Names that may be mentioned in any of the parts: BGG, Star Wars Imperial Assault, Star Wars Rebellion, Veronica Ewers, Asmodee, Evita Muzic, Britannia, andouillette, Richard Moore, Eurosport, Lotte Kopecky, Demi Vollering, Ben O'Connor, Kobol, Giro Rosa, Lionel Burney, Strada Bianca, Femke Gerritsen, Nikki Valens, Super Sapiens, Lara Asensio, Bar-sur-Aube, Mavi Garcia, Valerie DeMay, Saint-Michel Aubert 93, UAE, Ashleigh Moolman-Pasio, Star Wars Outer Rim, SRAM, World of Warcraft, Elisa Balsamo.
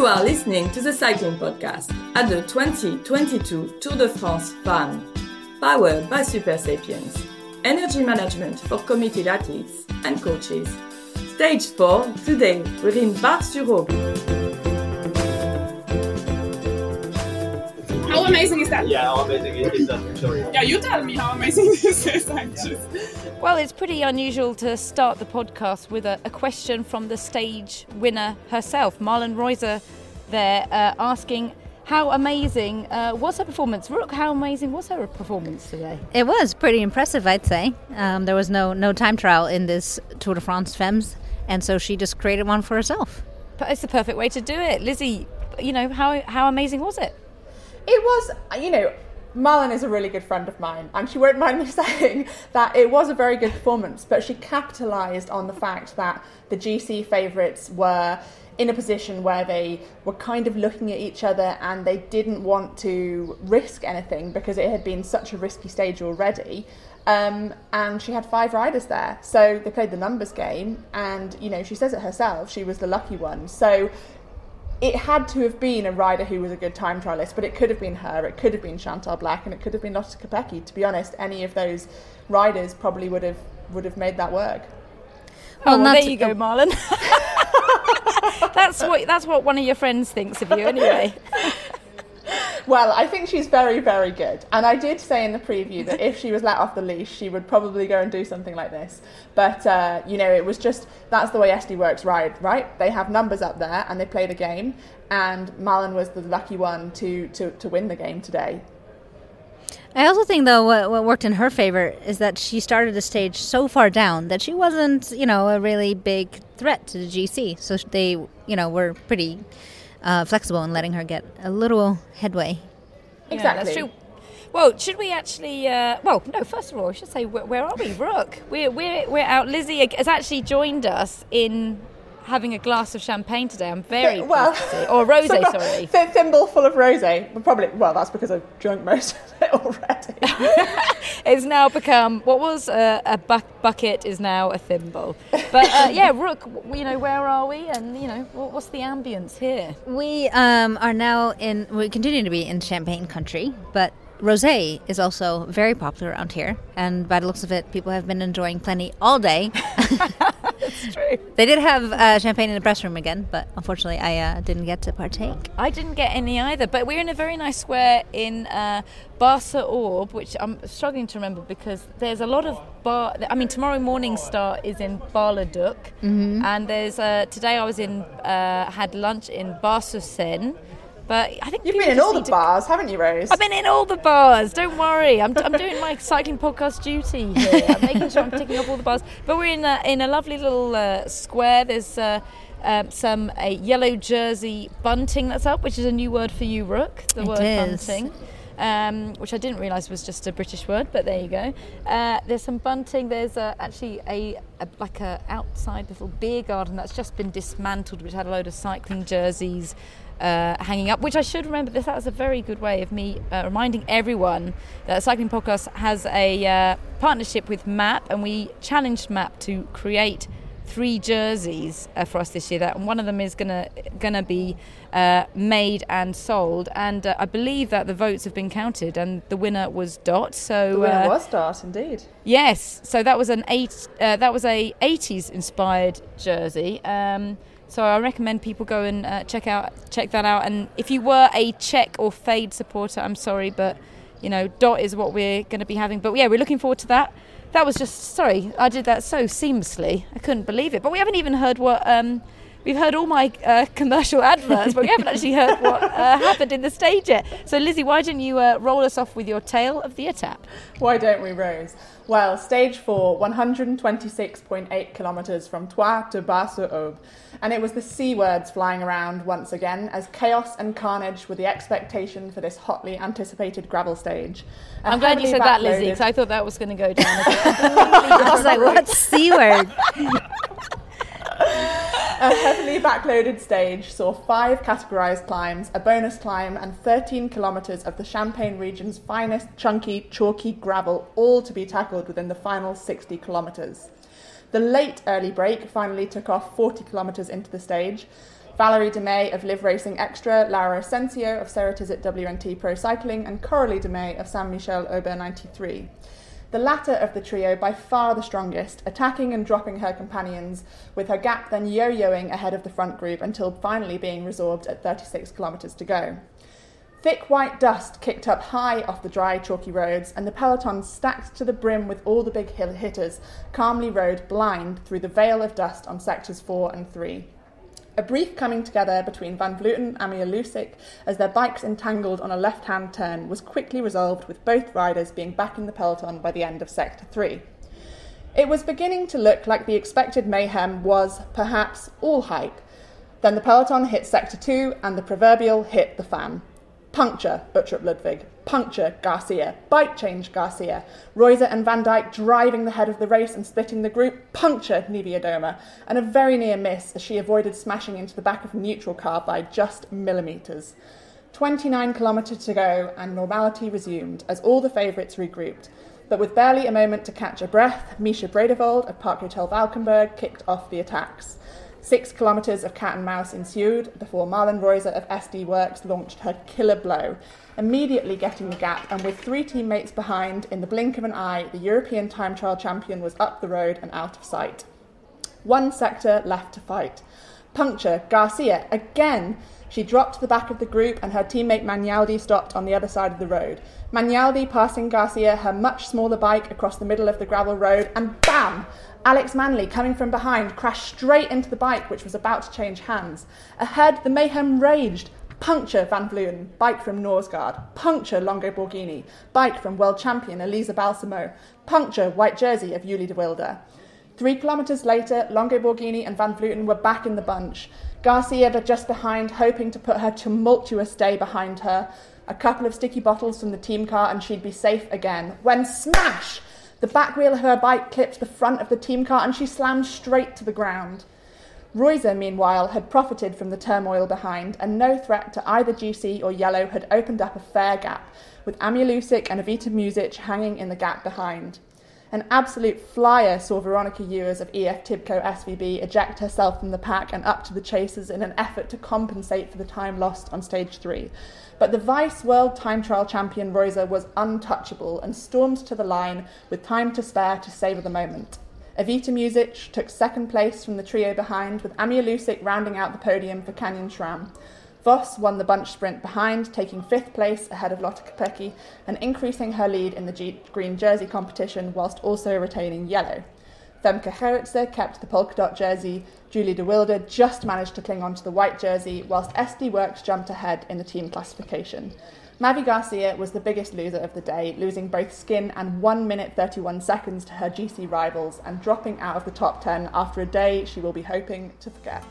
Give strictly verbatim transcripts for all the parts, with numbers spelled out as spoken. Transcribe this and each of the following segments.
You are listening to the Cycling Podcast at the twenty twenty-two Tour de France Femmes, powered by Super Sapiens, energy management for committed athletes and coaches. Stage four, today we're in Bar-sur-Aube. How amazing is that? Yeah, how amazing is that? Sorry. Yeah, you tell me how amazing this is, actually. Well, it's pretty unusual to start the podcast with a, a question from the stage winner herself, Marlen Reusser, there uh, asking how amazing uh, was her performance. Rook, how amazing was her performance today? It was pretty impressive, I'd say. Um, there was no, no time trial in this Tour de France Femmes, and so she just created one for herself. But it's the perfect way to do it. Lizzie, you know, how how amazing was it? It was, you know... Marlen is a really good friend of mine, and she won't mind me saying that it was a very good performance, but she capitalised on the fact that the G C favourites were in a position where they were kind of looking at each other and they didn't want to risk anything because it had been such a risky stage already. Um, and she had five riders there, so they played the numbers game, and you know, she says it herself, she was the lucky one. So it had to have been a rider who was a good time trialist, but it could have been her, it could have been Chantal Blaak, and it could have been Lotte Kopecky. To be honest, any of those riders probably would have would have made that work. Well, oh, well there you go, Marlen. that's what that's what one of your friends thinks of you, anyway. Well, I think she's very, very good. And I did say in the preview that if she was let off the leash, she would probably go and do something like this. But, uh, you know, it was just, that's the way S D Works ride, right? They have numbers up there and they play the game. And Marlen was the lucky one to, to, to win the game today. I also think, though, what, what worked in her favor is that she started the stage so far down that she wasn't, you know, a really big threat to the G C. So they, you know, were pretty... Uh, flexible and letting her get a little headway. Exactly. Yeah, that's true. Well, should we actually? Uh, well, no. First of all, I should say where, where are we, Rook? We're we're we're out. Lizzie has actually joined us in having a glass of champagne today. I'm very well, classy. Or rosé, so sorry. Th- thimble full of rosé. But probably. Well, that's because I've drunk most of it already. It's now become what was a, a bu- bucket is now a thimble. But uh, yeah, Rook, you know, where are we? And you know, what's the ambience here? We um, are now in. We continue to be in Champagne country, but rosé is also very popular around here. And by the looks of it, people have been enjoying plenty all day. That's true. They did have uh, champagne in the press room again, but unfortunately I uh, didn't get to partake. I didn't get any either, but we're in a very nice square in uh, Bar-sur-Aube, which I'm struggling to remember because there's a lot of bar... I mean, tomorrow morning's start is in Bar-le-Duc, mm-hmm. and there's uh, today I was in uh, had lunch in Bar-sur-Seine. But I think you've been in all the bars, haven't you, Rose? I've been in all the bars. Don't worry, I'm I'm doing my cycling podcast duty here. I'm making sure I'm ticking off all the bars. But we're in a, in a lovely little uh, square. There's uh, uh, some a yellow jersey bunting that's up, which is a new word for you, Rook. The it word is. Bunting, um, which I didn't realise was just a British word, but there you go. Uh, there's some bunting. There's uh, actually a, a like a outside little beer garden that's just been dismantled, which had a load of cycling jerseys. Uh, hanging up, which I should remember this. That's a very good way of me uh, reminding everyone that Cycling Podcast has a uh, partnership with M A P, and we challenged M A P to create three jerseys uh, for us this year. That and one of them is gonna gonna be uh, made and sold, and uh, I believe that the votes have been counted, and the winner was Dot. So the winner uh, was Dot, indeed. Yes, so that was an eight. Uh, that was a eighties inspired jersey. Um, So I recommend people go and uh, check out check that out. And if you were a Czech or Fade supporter, I'm sorry, but you know, Dot is what we're going to be having. But yeah, we're looking forward to that. That was just sorry, I did that so seamlessly. I couldn't believe it. But we haven't even heard what um, we've heard all my uh, commercial adverts, but we haven't actually heard what uh, happened in the stage yet. So Lizzie, why didn't you uh, roll us off with your tale of the etap? Why don't we, Rose? Well, stage four, one hundred twenty-six point eight kilometres from Troyes to Bar-sur-Aube. And it was the C words flying around once again, as chaos and carnage were the expectation for this hotly anticipated gravel stage. And I'm glad you said that, Lizzie, because I thought that was going to go down a bit. I was like, what C word? A heavily backloaded stage saw five categorised climbs, a bonus climb, and thirteen kilometres of the Champagne region's finest chunky, chalky gravel, all to be tackled within the final sixty kilometres. The late early break finally took off forty kilometres into the stage. Valerie DeMay of Live Racing Extra, Lara Asensio of Ceratizit W N T Pro Cycling and Coralie DeMay of Saint-Michel Aubert ninety-three. The latter of the trio by far the strongest, attacking and dropping her companions, with her gap then yo-yoing ahead of the front group until finally being resorbed at thirty-six kilometres to go. Thick white dust kicked up high off the dry, chalky roads, and the peloton, stacked to the brim with all the big hill hitters, calmly rode blind through the veil of dust on sectors four and three. A brief coming together between Van Vleuten and Lusik as their bikes entangled on a left-hand turn was quickly resolved, with both riders being back in the peloton by the end of Sector three. It was beginning to look like the expected mayhem was, perhaps, all hype. Then the peloton hit Sector two and the proverbial hit the fan. Puncture, Uttrup Ludwig. Puncture, Garcia. Bike change, Garcia. Reusser and Van Dijk driving the head of the race and splitting the group. Puncture, Niewiadoma. And a very near miss as she avoided smashing into the back of the neutral car by just millimetres. twenty-nine kilometres to go and normality resumed as all the favourites regrouped. But with barely a moment to catch a breath, Misha Bredevold of Park Hotel Valkenburg kicked off the attacks. Six kilometres of cat and mouse ensued before Marlen Reusser of S D Works launched her killer blow, immediately getting the gap, and with three teammates behind, in the blink of an eye, the European time trial champion was up the road and out of sight. One sector left to fight. Puncture, Garcia, again! She dropped to the back of the group and her teammate Magnaldi stopped on the other side of the road. Magnaldi passing Garcia, her much smaller bike, across the middle of the gravel road, and bam! Alex Manley, coming from behind, crashed straight into the bike, which was about to change hands. Ahead, the mayhem raged. Puncture, Van Vleuten, bike from Norsgaard. Puncture, Longo Borghini, bike from world champion Elisa Balsamo. Puncture, white jersey of Yuli de Wilde. Three kilometres later, Longo Borghini and Van Vleuten were back in the bunch. Garcia just behind, hoping to put her tumultuous day behind her. A couple of sticky bottles from the team car and she'd be safe again. When smash! The back wheel of her bike clipped the front of the team car and she slammed straight to the ground. Reusser, meanwhile, had profited from the turmoil behind, and no threat to either G C or Yellow had opened up a fair gap, with Amy Lusik and Evita Muzic hanging in the gap behind. An absolute flyer saw Veronica Ewers of E F Tibco S V B eject herself from the pack and up to the chasers in an effort to compensate for the time lost on stage three. But the vice world time trial champion Reusser was untouchable and stormed to the line with time to spare to savour the moment. Evita Muzic took second place from the trio behind, with Amy Lusik rounding out the podium for Canyon Schram. Vos won the bunch sprint behind, taking fifth place ahead of Lotte Kopecky and increasing her lead in the G- green jersey competition whilst also retaining yellow. Femke Gerritsen kept the polka dot jersey, Julie de Wilde just managed to cling on to the white jersey, whilst S D Works jumped ahead in the team classification. Mavi Garcia was the biggest loser of the day, losing both skin and one minute thirty-one seconds to her G C rivals and dropping out of the top ten after a day she will be hoping to forget.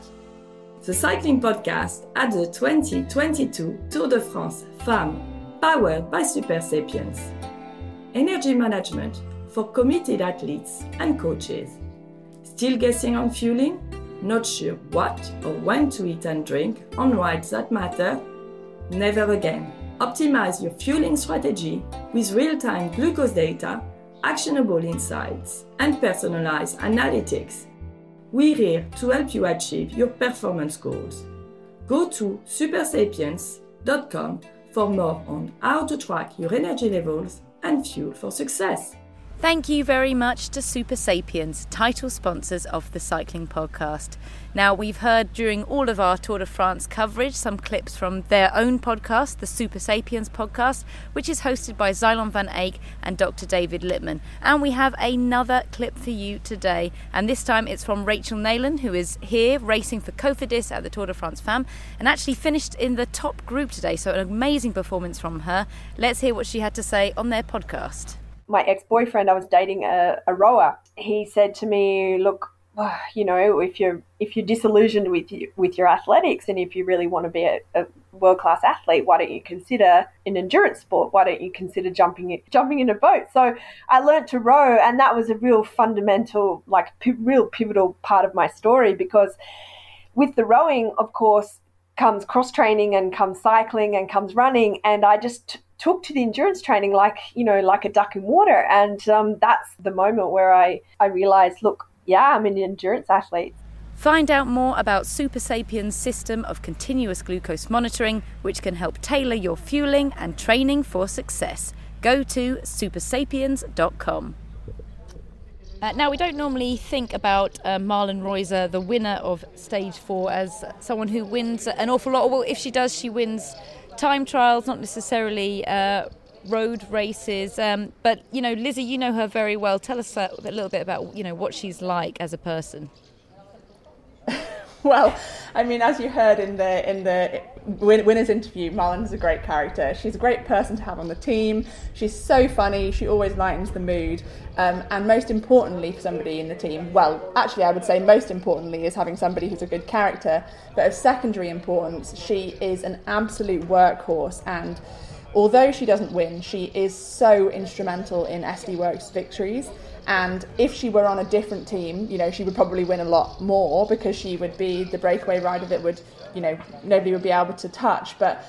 The Cycling Podcast at the twenty twenty-two Tour de France Femmes, powered by Super Sapiens. Energy management for committed athletes and coaches. Still guessing on fueling? Not sure what or when to eat and drink on rides that matter? Never again. Optimize your fueling strategy with real-time glucose data, actionable insights, and personalized analytics. We're here to help you achieve your performance goals. Go to super sapiens dot com for more on how to track your energy levels and fuel for success. Thank you very much to Super Sapiens, title sponsors of the Cycling Podcast. Now, we've heard during all of our Tour de France coverage some clips from their own podcast, the Super Sapiens Podcast, which is hosted by Xylon Van Eyck and Doctor David Lippman. And we have another clip for you today, and this time it's from Rachel Nayland, who is here racing for Cofidis at the Tour de France Femmes and actually finished in the top group today, so an amazing performance from her. Let's hear what she had to say on their podcast. My ex-boyfriend, I was dating a, a rower. He said to me, look, you know, if you're if you're disillusioned with you, with your athletics, and if you really want to be a, a world-class athlete, why don't you consider an endurance sport? Why don't you consider jumping jumping in a boat? So I learned to row, and that was a real fundamental, like p- real pivotal part of my story, because with the rowing, of course, comes cross-training and comes cycling and comes running, and I just... T- took to the endurance training like, you know, like a duck in water. And um, that's the moment where I, I realized, look, yeah, I'm an endurance athlete. Find out more about Super Sapiens' system of continuous glucose monitoring, which can help tailor your fueling and training for success. Go to super sapiens dot com. Uh, now, we don't normally think about uh, Marlen Reusser, the winner of Stage four, as someone who wins an awful lot. Well, if she does, she wins time trials, not necessarily uh, road races. Um, but, you know, Lizzie, you know her very well. Tell us a little bit about, you know, what she's like as a person. Well, I mean, as you heard in the in the winner's interview, Marlen's a great character. She's a great person to have on the team. She's so funny. She always lightens the mood. Um, and most importantly for somebody in the team, well, actually, I would say most importantly is having somebody who's a good character. But of secondary importance, she is an absolute workhorse. And although she doesn't win, she is so instrumental in S D Works victories. And if she were on a different team, you know, she would probably win a lot more because she would be the breakaway rider that would, you know, nobody would be able to touch. But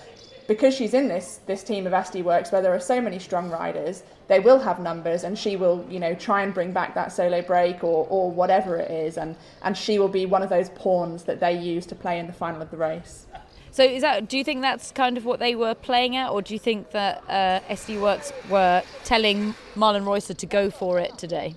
because she's in this this team of S D Works where there are so many strong riders, they will have numbers, and she will, you know, try and bring back that solo break or, or whatever it is. And, and she will be one of those pawns that they use to play in the final of the race. So is that? Do you think that's kind of what they were playing at, or do you think that uh, S D Works were telling Marlen Reusser to go for it today?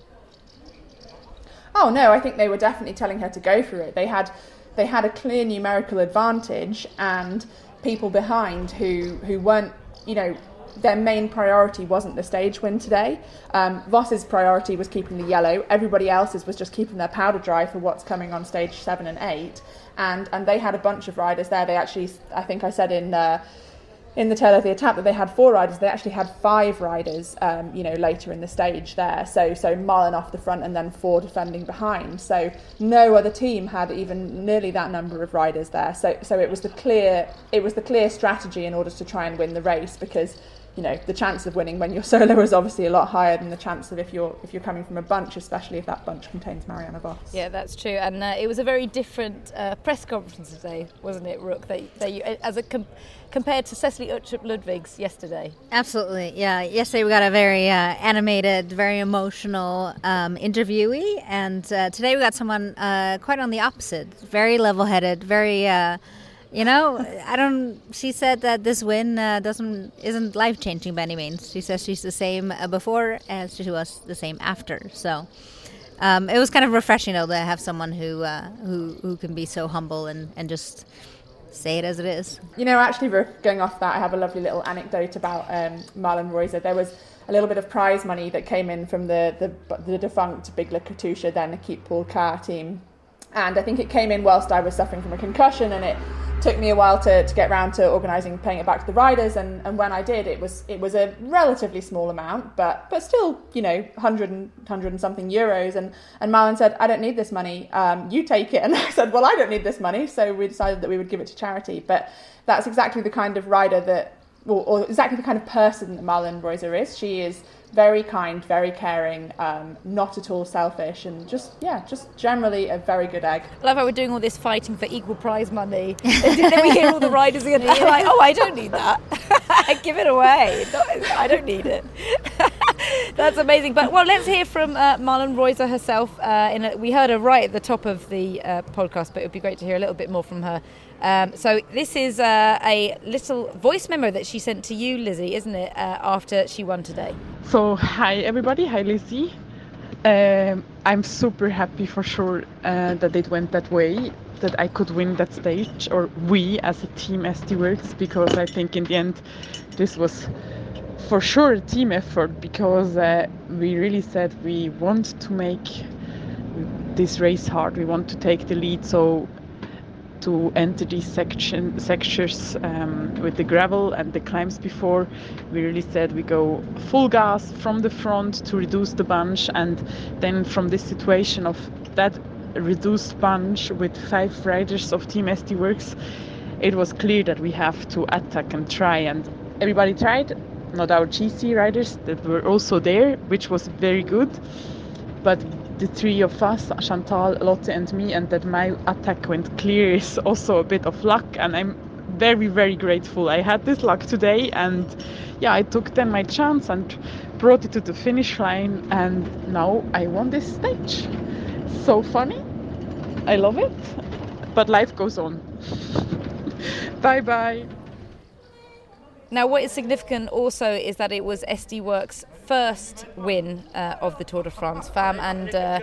Oh no, I think they were definitely telling her to go for it. They had, they had a clear numerical advantage, and people behind who who weren't, you know, their main priority wasn't the stage win today. Um, Vos's priority was keeping the yellow. Everybody else's was just keeping their powder dry for what's coming on stage seven and eight. And and they had a bunch of riders there. They actually, I think I said in uh, in the tail of the attack that they had four riders. They actually had five riders, um, you know, later in the stage there. So so Marlen off the front and then four defending behind. So no other team had even nearly that number of riders there. So so it was the clear it was the clear strategy in order to try and win the race, because, you know, the chance of winning when you're solo is obviously a lot higher than the chance of if you're if you're coming from a bunch, especially if that bunch contains Marianne Vos. Yeah, that's true. And uh, it was a very different uh, press conference today, wasn't it, Rook? That, that you, as a com- compared to Cecily Uttrup-Ludwig's yesterday. Absolutely. Yeah. Yesterday we got a very uh, animated, very emotional um, interviewee, and uh, today we got someone uh, quite on the opposite, very level-headed, very. Uh, You know, I don't. She said that this win uh, doesn't isn't life changing by any means. She says she's the same before as she was the same after. So um, it was kind of refreshing, though, to have someone who uh, who who can be so humble and, and just say it as it is. You know, actually, going off that, I have a lovely little anecdote about um, Marlen Reusser. There was a little bit of prize money that came in from the the, the defunct Bigla Katusha, then the Keep Paul Carr team, and I think it came in whilst I was suffering from a concussion, and it. Took me a while to, to get round to organising, paying it back to the riders, and, and when I did, it was it was a relatively small amount, but but still, you know, one hundred and something euros, and and Marlen said, I don't need this money, um, you take it, and I said, well, I don't need this money, so we decided that we would give it to charity. But that's exactly the kind of rider that, or, or exactly the kind of person that Marlen Reusser is. She is very kind, very caring, um, not at all selfish, and just, yeah, just generally a very good egg. I love how we're doing all this fighting for equal prize money. And then we hear all the riders are going to be like, oh, I don't need that. Give it away. No, I don't need it. That's amazing. But, well, let's hear from uh, Marlen Reusser herself. Uh, in a, we heard her right at the top of the uh, podcast, but it would be great to hear a little bit more from her. Um, so this is uh, a little voice memo that she sent to you, Lizzie, isn't it, uh, after she won today? So, hi everybody, hi Lizzie. Um, I'm super happy for sure uh, that it went that way, that I could win that stage, or we as a team S D Works, because I think in the end this was for sure a team effort, because uh, we really said we want to make this race hard, we want to take the lead, so to enter these section, sections um, with the gravel and the climbs before, we really said we go full gas from the front to reduce the bunch, and then from this situation of that reduced bunch with five riders of Team S D Works, it was clear that we have to attack and try, and everybody tried, not our G C riders that were also there, which was very good, but the three of us, Chantal, Lotte and me, and that my attack went clear is also a bit of luck, and I'm very, very grateful I had this luck today, and yeah, I took then my chance and brought it to the finish line, and now I won this stage. so funny. I love it. But life goes on. Bye-bye. Now, what is significant also is that it was S D Works' first win uh, of the Tour de France fam, and uh,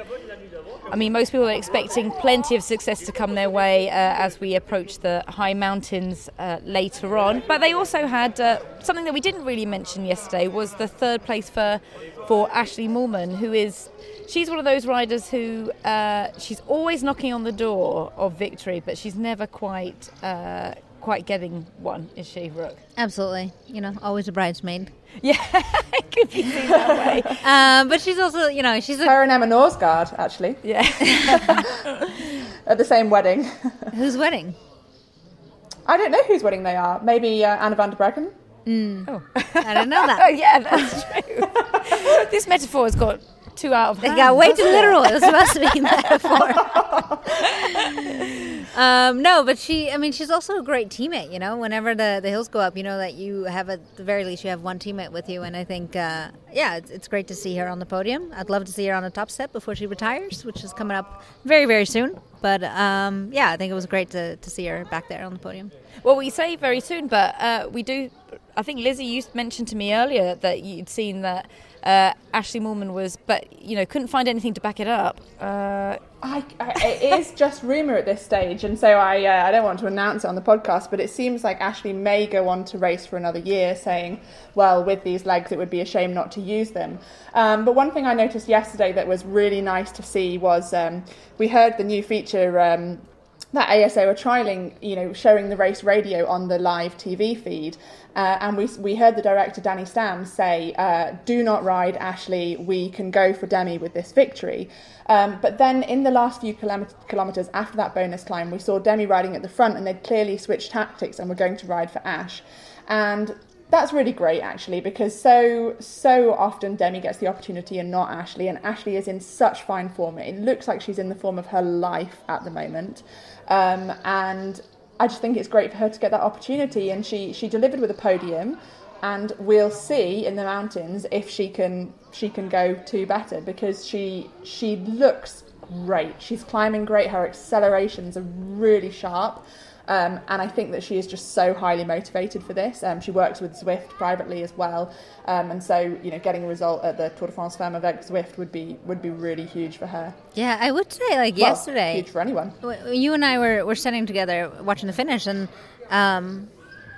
I mean, most people are expecting plenty of success to come their way uh, as we approach the high mountains uh, later on. But they also had uh, something that we didn't really mention yesterday, was the third place for for Ashleigh Moolman, who is she's one of those riders who uh, she's always knocking on the door of victory, but she's never quite. Uh, quite getting one, is she, Rook? Absolutely. You know, always a bridesmaid. Yeah, it could be seen that way. um, but she's also, you know, she's a... Her and Emma Norsgaard, actually. Yeah. At the same wedding. Whose wedding? I don't know whose wedding they are. Maybe uh, Anna van der Breggen? Mm. Oh. I don't know that. Oh, yeah, that's true. This metaphor has got... Two out of hand. They got way too literal. It was supposed to be a metaphor. um, no, but she, I mean, she's also a great teammate, you know. Whenever the, the hills go up, you know that you have, at the very least, you have one teammate with you. And I think, uh, yeah, it's, it's great to see her on the podium. I'd love to see her on a top step before she retires, which is coming up very, very soon. But, um, yeah, I think it was great to, to see her back there on the podium. Well, we say very soon, but uh, we do... I think, Lizzie, you mentioned to me earlier that you'd seen that uh, Ashleigh Moolman was, but, you know, couldn't find anything to back it up. Uh, I, I, it is just rumour at this stage, and so I uh, I don't want to announce it on the podcast, but it seems like Ashleigh may go on to race for another year, saying, well, with these legs, it would be a shame not to use them. Um, but one thing I noticed yesterday that was really nice to see was um, we heard the new feature... Um, that A S O are trialling, you know, showing the race radio on the live T V feed. Uh, and we we heard the director, Danny Stam, say, uh, do not ride, Ashleigh, we can go for Demi with this victory. Um, but then in the last few kilometres after that bonus climb, we saw Demi riding at the front, and they'd clearly switched tactics and were going to ride for Ash. And that's really great, actually, because so, so often Demi gets the opportunity and not Ashleigh, and Ashleigh is in such fine form. It looks like she's in the form of her life at the moment. Um, and I just think it's great for her to get that opportunity, and she, she delivered with a podium, and we'll see in the mountains if she can she can go to better, because she she looks great. She's climbing great, her accelerations are really sharp, um, and I think that she is just so highly motivated for this. Um, she works with Zwift privately as well, um, and so, you know, getting a result at the Tour de France Femme avec Zwift would be would be really huge for her. Yeah, I would say, like, well, yesterday... huge for anyone. You and I were, were sitting together watching the finish, and um,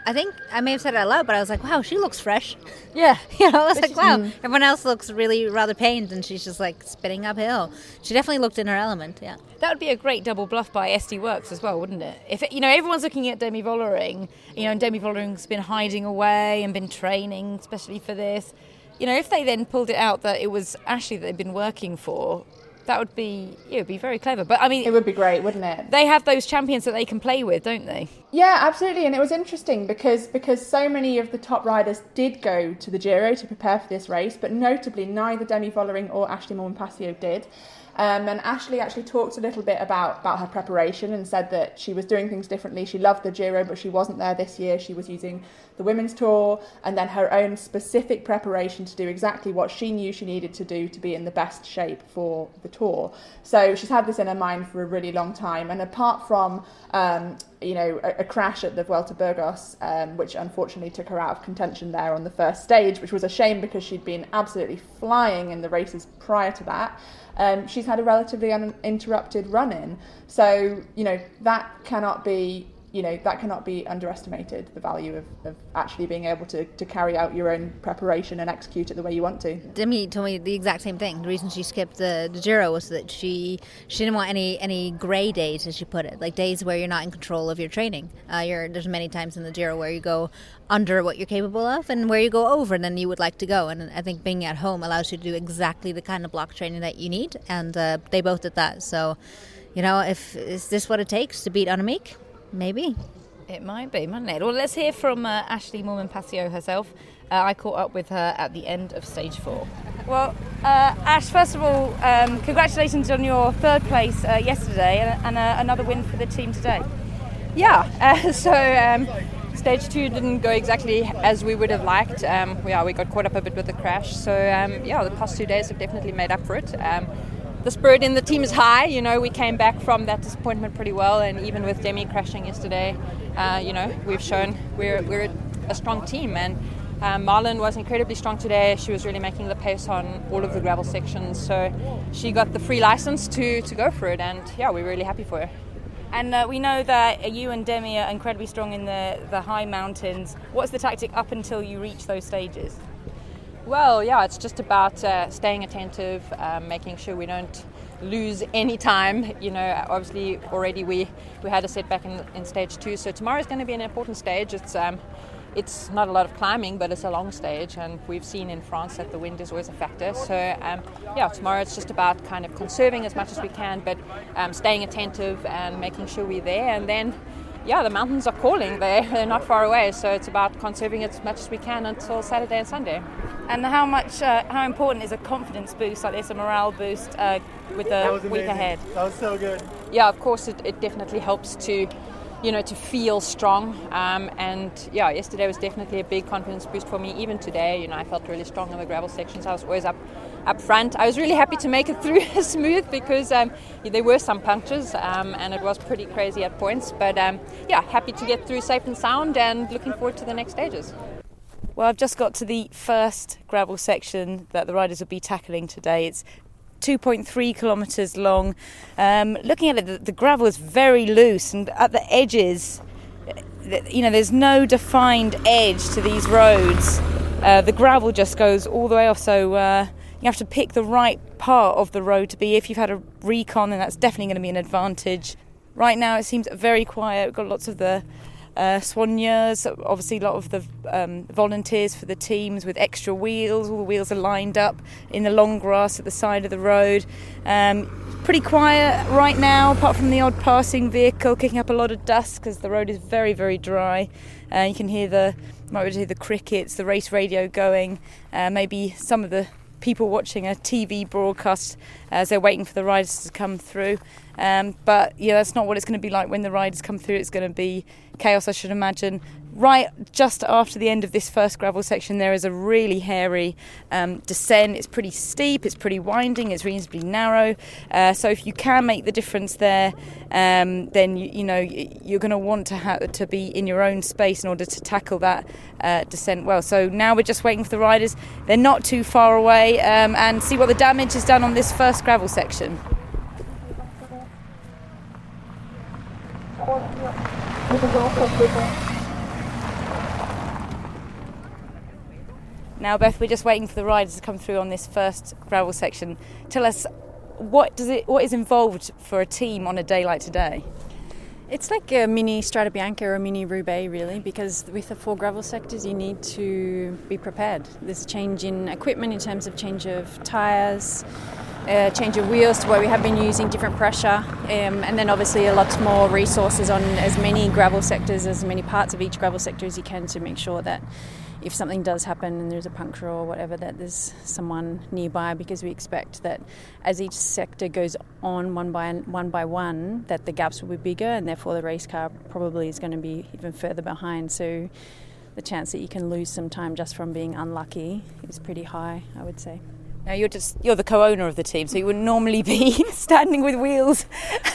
I think I may have said it out loud, but I was like, wow, she looks fresh. Yeah. You know, I was but like, wow, mm. everyone else looks really rather pained, and she's just, like, spinning uphill. She definitely looked in her element, yeah. That would be a great double bluff by S D Works as well, wouldn't it? If, it, you know, everyone's looking at Demi Vollering, you know, and Demi Vollering's been hiding away and been training, especially for this. You know, if they then pulled it out that it was Ashleigh that they'd been working for... That would be, it would be very clever. But I mean, it would be great, wouldn't it? They have those champions that they can play with, don't they? Yeah, absolutely. And it was interesting because because so many of the top riders did go to the Giro to prepare for this race, but notably neither Demi Vollering or Ashleigh Moolman-Pasio did. Um, and Ashleigh actually talked a little bit about, about her preparation and said that she was doing things differently. She loved the Giro, but she wasn't there this year. She was using the women's tour and then her own specific preparation to do exactly what she knew she needed to do to be in the best shape for the tour. So she's had this in her mind for a really long time. And apart from, um, you know, a, a crash at the Vuelta Burgos, um, which unfortunately took her out of contention there on the first stage, which was a shame because she'd been absolutely flying in the races prior to that. Um, she's had a relatively uninterrupted run-in, so you know that cannot be you know that cannot be underestimated. The value of, of actually being able to, to carry out your own preparation and execute it the way you want to. Demi told me the exact same thing. The reason she skipped the, the Giro was that she she didn't want any any grey days, as she put it, like days where you're not in control of your training. Uh, you're, there's many times in the Giro where you go under what you're capable of and where you go over than you would like to go. And I think being at home allows you to do exactly the kind of block training that you need. And uh, they both did that. So, you know, if is this what it takes to beat Annemiek? Maybe. It might be, mightn't it? Well, let's hear from uh, Ashleigh Moolman-Pasio herself. Uh, I caught up with her at the end of stage four. Well, uh, Ash, first of all, um, congratulations on your third place uh, yesterday and, and uh, another win for the team today. Yeah, uh, so... Um, Stage two didn't go exactly as we would have liked. Um, yeah, we got caught up a bit with the crash. So, um, yeah, the past two days have definitely made up for it. Um, the spirit in the team is high. You know, we came back from that disappointment pretty well, and even with Demi crashing yesterday, uh, you know, we've shown we're we're a strong team. And uh, Marlen was incredibly strong today. She was really making the pace on all of the gravel sections, so she got the free license to to go for it. And yeah, we're really happy for her. And uh, we know that you and Demi are incredibly strong in the, the high mountains. What's the tactic up until you reach those stages? Well, yeah, it's just about uh, staying attentive, uh, making sure we don't lose any time. You know, obviously already we, we had a setback in, in stage two, so tomorrow's going to be an important stage. It's um, it's not a lot of climbing, but it's a long stage, and we've seen in France that the wind is always a factor. So um, yeah, tomorrow it's just about kind of conserving as much as we can, but um, staying attentive and making sure we're there. And then yeah, the mountains are calling, they're, they're not far away, so it's about conserving as much as we can until Saturday and Sunday. And how much uh, how important is a confidence boost like this, a morale boost uh, with the week amazing. ahead? That was so good. Yeah, of course it, it definitely helps to you know, to feel strong. Um, and yeah, yesterday was definitely a big confidence boost for me. Even today, you know, I felt really strong in the gravel sections. I was always up, up front. I was really happy to make it through smooth because um, there were some punctures um, and it was pretty crazy at points. But um, yeah, happy to get through safe and sound and looking forward to the next stages. Well, I've just got to the first gravel section that the riders will be tackling today. It's two point three kilometres long. Um, looking at it, the, the gravel is very loose, and at the edges, you know, there's no defined edge to these roads. Uh, the gravel just goes all the way off, so uh, you have to pick the right part of the road to be. If you've had a recon, then that's definitely going to be an advantage. Right now, it seems very quiet. We've got lots of the uh, soigneurs, obviously a lot of the um, volunteers for the teams with extra wheels. All the wheels are lined up in the long grass at the side of the road. Um, pretty quiet right now, apart from the odd passing vehicle kicking up a lot of dust because the road is very, very dry. Uh, you can hear the, might hear the crickets, the race radio going, uh, maybe some of the people watching a T V broadcast as they're waiting for the riders to come through. Um, but yeah, that's not what it's going to be like when the riders come through. It's going to be chaos, I should imagine. Right just after the end of this first gravel section, there is a really hairy um, descent. It's pretty steep, it's pretty winding, it's reasonably narrow. Uh, so if you can make the difference there, um, then you, you know you're going to want to have to be in your own space in order to tackle that uh, descent well. So now we're just waiting for the riders. They're not too far away. Um, and see what the damage is done on this first gravel section. Now, Beth, we're just waiting for the riders to come through on this first gravel section. Tell us, what does it, what is involved for a team on a day like today? It's like a mini Strada Bianca or a mini Roubaix, really, because with the four gravel sectors, you need to be prepared. There's a change in equipment in terms of change of tyres, uh, change of wheels to where we have been using different pressure, um, and then obviously a lot more resources on as many gravel sectors, as many parts of each gravel sector as you can to make sure that if something does happen and there's a puncture or whatever, that there's someone nearby, because we expect that as each sector goes on one by one, by one that the gaps will be bigger, and therefore the race car probably is going to be even further behind. So the chance that you can lose some time just from being unlucky is pretty high, I would say. Now, you're just you're the co-owner of the team, so you wouldn't normally be standing with wheels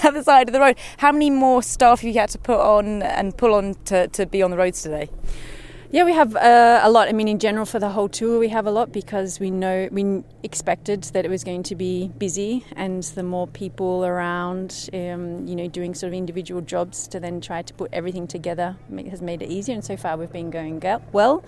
at the side of the road. How many more staff have you had to put on and pull on to, to be on the roads today? Yeah, we have uh, a lot. I mean, in general, for the whole tour, we have a lot because we know we expected that it was going to be busy, and the more people around, um, you know, doing sort of individual jobs to then try to put everything together has made it easier. And so far, we've been going well.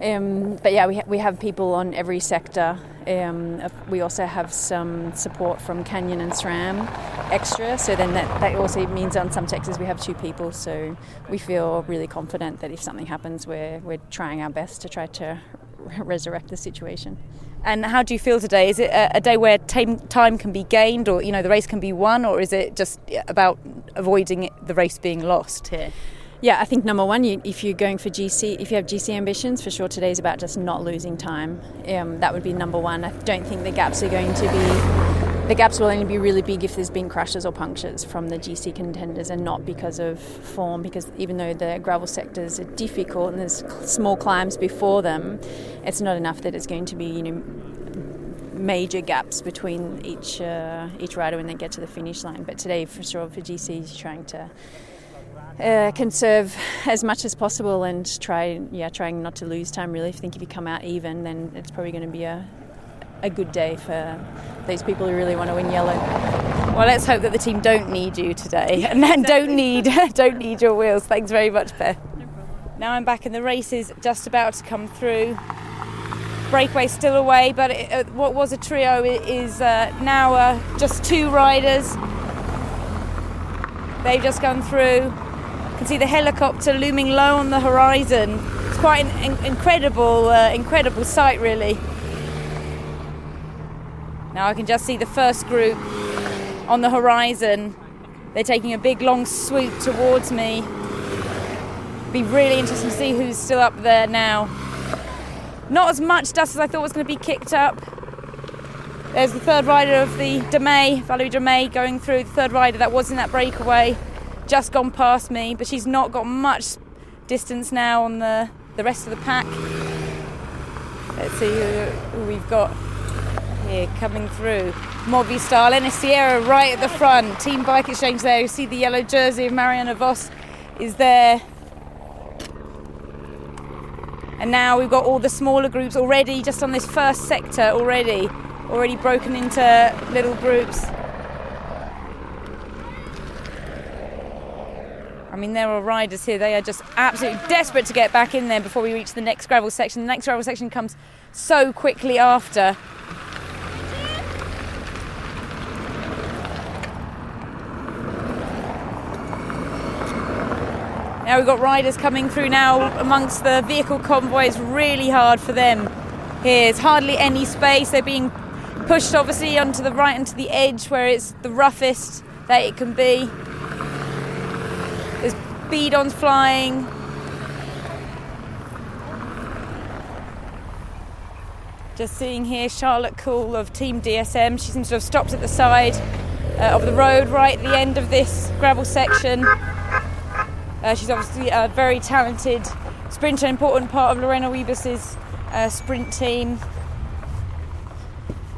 Um, but yeah, we ha- we have people on every sector. Um, we also have some support from Canyon and SRAM extra, so then that, that also means on some sectors we have two people, so we feel really confident that if something happens we're, we're trying our best to try to resurrect the situation. And how do you feel today? Is it a, a day where t- time can be gained, or you know the race can be won, or is it just about avoiding the race being lost here? Yeah, I think number one, you, if you're going for G C, if you have G C ambitions, for sure today's about just not losing time. Um, that would be number one. I don't think the gaps are going to be, the gaps will only be really big if there's been crashes or punctures from the G C contenders, and not because of form, because even though the gravel sectors are difficult and there's small climbs before them, it's not enough that it's going to be, you know, major gaps between each uh, each rider when they get to the finish line. But today, for sure, for G C, he's trying to uh, conserve as much as possible and try, yeah, trying not to lose time. Really, I think if you come out even, then it's probably going to be a a good day for these people who really want to win yellow. Well, let's hope that the team don't need you today and then don't need don't need your wheels. Thanks very much, Beth. No problem. Now I'm back, and the race is just about to come through. Breakaway still away, but it, uh, what was a trio is uh, now uh, just two riders. They've just gone through. You can see the helicopter looming low on the horizon. It's quite an in- incredible, uh, incredible sight, really. Now I can just see the first group on the horizon. They're taking a big, long swoop towards me. Be really interesting to see who's still up there now. Not as much dust as I thought was going to be kicked up. There's the third rider of the DeMay, Valerie DeMay, going through. The third rider that was in that breakaway, just gone past me, but she's not got much distance now on the, the rest of the pack. Let's see who we've got here coming through. Movistar, Elena Sierra right at the front. Team Bike Exchange there. You see the yellow jersey of Mariana Vos is there. And now we've got all the smaller groups already, just on this first sector already, already broken into little groups. I mean, there are riders here, they are just absolutely desperate to get back in there before we reach the next gravel section. The next gravel section comes so quickly after. Now we've got riders coming through now amongst the vehicle convoy. It's really hard for them. Here's hardly any space. They're being pushed, obviously, onto the right, onto the edge where it's the roughest that it can be. There's bead-ons flying. Just seeing here Charlotte Cool of Team D S M. She seems to have stopped at the side uh, of the road right at the end of this gravel section. Uh, she's obviously a very talented sprinter, important part of Lorena Wiebes' uh, sprint team.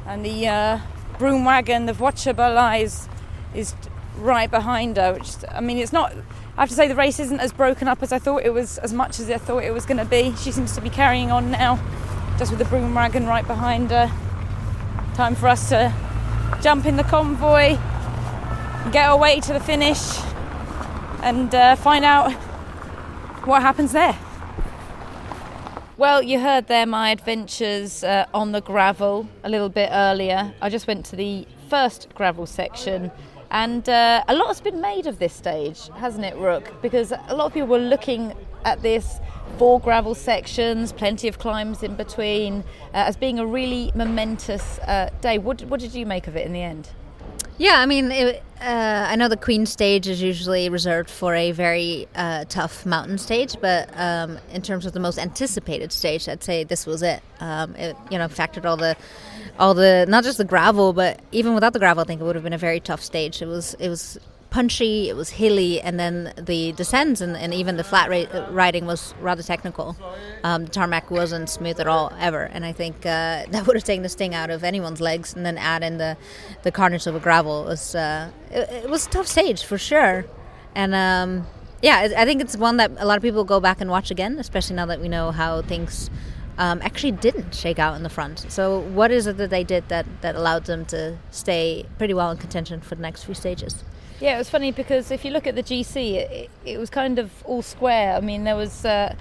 And the uh, broom wagon, the Voce Balai, is, is right behind her. Which, I mean, it's not, I have to say, the race isn't as broken up as I thought it was, as much as I thought it was going to be. She seems to be carrying on now, just with the broom wagon right behind her. Time for us to jump in the convoy and get our way to the finish. and uh, find out what happens there. Well, you heard there my adventures uh, on the gravel a little bit earlier. I just went to the first gravel section, and uh, a lot has been made of this stage, hasn't it, Rook? Because a lot of people were looking at this four gravel sections, plenty of climbs in between, uh, as being a really momentous uh, day. What, what did you make of it in the end? Yeah, I mean, it, uh, I know the Queen stage is usually reserved for a very uh, tough mountain stage, but um, in terms of the most anticipated stage, I'd say this was it. Um, it, you know, factored all the, all the not just the gravel, but even without the gravel, I think it would have been a very tough stage. It was, it was punchy, it was hilly, and then the descends and, and even the flat ra- riding was rather technical. Um, the tarmac wasn't smooth at all, ever, and I think uh, that would have taken the sting out of anyone's legs. And then add in the, the carnage of a gravel, it was uh, it, it was a tough stage for sure. And um, yeah, it, I think it's one that a lot of people go back and watch again, especially now that we know how things um, actually didn't shake out in the front. So what is it that they did that, that allowed them to stay pretty well in contention for the next few stages? Yeah, it was funny because if you look at the G C, it, it was kind of all square. I mean, there was uh,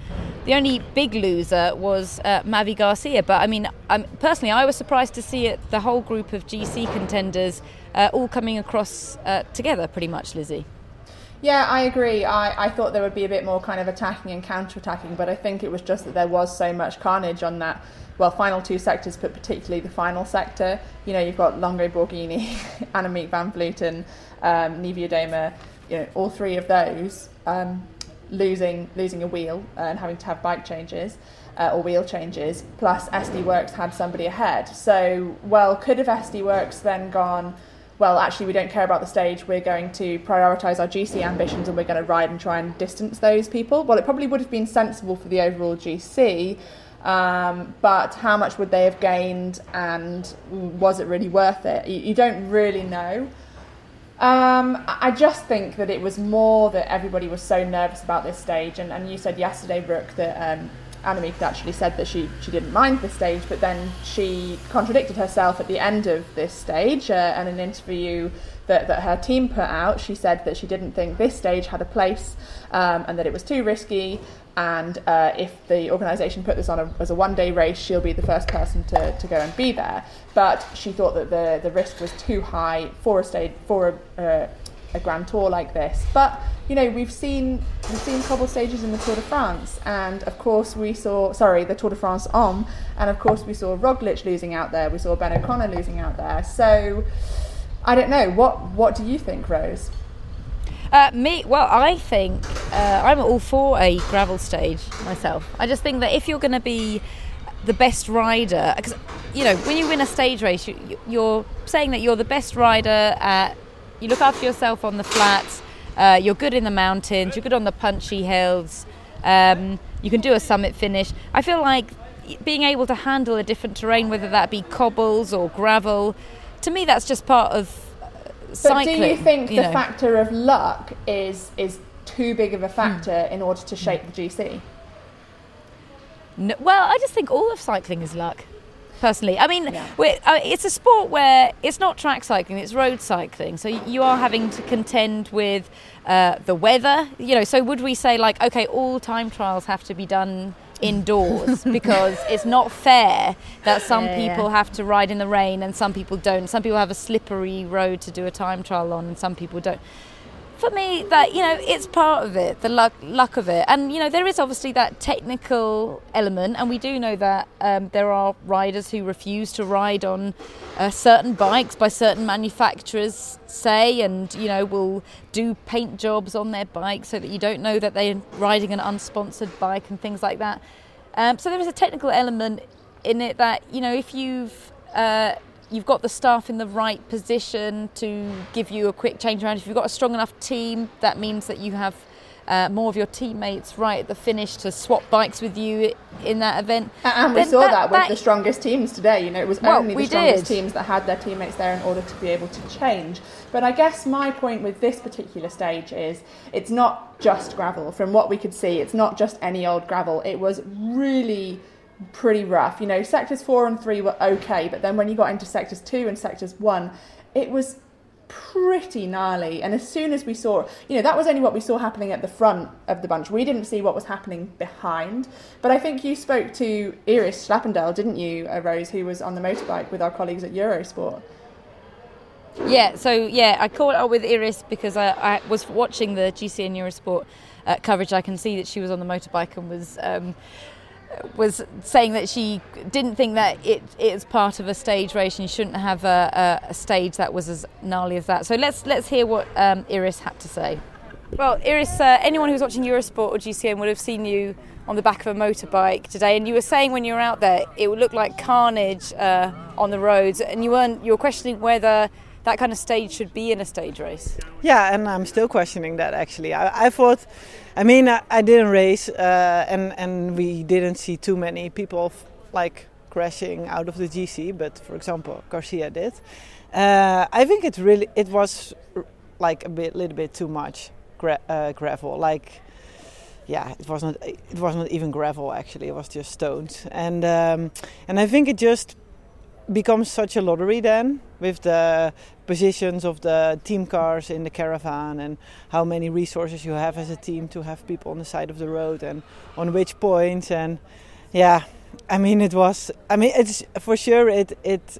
the only big loser was uh, Mavi Garcia. But I mean, I'm, personally, I was surprised to see it, the whole group of G C contenders uh, all coming across uh, together pretty much, Lizzie. Yeah, I agree. I, I thought there would be a bit more kind of attacking and counter-attacking, but I think it was just that there was so much carnage on that, well, final two sectors, but particularly the final sector. You know, you've got Longo Borghini, Annemiek van Vleuten, um, Niewiadoma, you know, all three of those um, losing losing a wheel and having to have bike changes uh, or wheel changes, plus S D Works had somebody ahead. So, well, could have S D Works then gone, well, actually, we don't care about the stage, we're going to prioritise our G C ambitions and we're going to ride and try and distance those people? Well, it probably would have been sensible for the overall G C, um, but how much would they have gained, and was it really worth it? You, you don't really know. Um, I just think that it was more that everybody was so nervous about this stage, and, and you said yesterday, Brooke, that um, Annemiek actually said that she, she didn't mind this stage, but then she contradicted herself at the end of this stage, uh, and in an interview that, that her team put out, she said that she didn't think this stage had a place, um, and that it was too risky, and uh, if the organisation put this on a, as a one-day race, she'll be the first person to, to go and be there. But she thought that the, the risk was too high for a stage, for a, uh, a Grand Tour like this. But, you know, we've seen we've seen cobble stages in the Tour de France, and of course we saw, sorry, the Tour de France Homme, and of course we saw Roglic losing out there, we saw Ben O'Connor losing out there. So, I don't know, what, what do you think, Rose? Uh, me, well, I think uh, I'm all for a gravel stage myself. I just think that if you're going to be the best rider, because, you know, when you win a stage race, you, you're saying that you're the best rider, at, you look after yourself on the flats, uh, you're good in the mountains, you're good on the punchy hills, um, you can do a summit finish. I feel like being able to handle a different terrain, whether that be cobbles or gravel, to me that's just part of cycling. But do you think you the know. factor of luck is is too big of a factor mm. in order to shape the G C? No, well, I just think all of cycling is luck, personally. I mean, yeah. we're, uh, it's a sport where it's not track cycling, it's road cycling. So you are having to contend with uh, the weather. You know, so would we say, like, okay, all time trials have to be done indoors because it's not fair that some yeah, people yeah. have to ride in the rain and some people don't. Some people have a slippery road to do a time trial on and some people don't. For me, that, you know, it's part of it, the luck, luck of it. And, you know, there is obviously that technical element, and we do know that um, there are riders who refuse to ride on uh, certain bikes by certain manufacturers, say, and, you know, will do paint jobs on their bike so that you don't know that they're riding an unsponsored bike and things like that. Um, so there is a technical element in it that, you know, if you've... Uh, you've got the staff in the right position to give you a quick change around. If you've got a strong enough team, that means that you have uh, more of your teammates right at the finish to swap bikes with you in that event. And we then saw that, that with that, the strongest teams today. You know, it was well, only the strongest did. teams that had their teammates there in order to be able to change. But I guess my point with this particular stage is it's not just gravel. From what we could see, it's not just any old gravel. It was really... pretty rough. You know, sectors four and three were okay, but then when you got into sectors two and sectors one, it was pretty gnarly. And as soon as we saw, you know, that was only what we saw happening at the front of the bunch. We didn't see what was happening behind. But I think you spoke to Iris Slappendel, didn't you, Rose, who was on the motorbike with our colleagues at Eurosport? Yeah, so yeah, I caught up with Iris because I, I was watching the G C N Eurosport uh, coverage. I can see that she was on the motorbike and was... Um, was saying that she didn't think that it is part of a stage race and you shouldn't have a, a, a stage that was as gnarly as that. So let's let's hear what um, Iris had to say. Well, Iris, uh, anyone who's watching Eurosport or G C N would have seen you on the back of a motorbike today, and you were saying when you were out there it would look like carnage uh, on the roads, and you weren't you were questioning whether that kind of stage should be in a stage race. Yeah, and I'm still questioning that, actually. I, I thought, I mean, I, I didn't race uh, and, and we didn't see too many people f- like crashing out of the G C, but for example, Garcia did. Uh, I think it really, it was r- like a bit, little bit too much gra- uh, gravel. Like, yeah, it was not, it was not even gravel, actually. It was just stones. And, um, and I think it just becomes such a lottery then, with the positions of the team cars in the caravan and how many resources you have as a team to have people on the side of the road and on which points. And yeah, I mean it was. I mean it's for sure. It it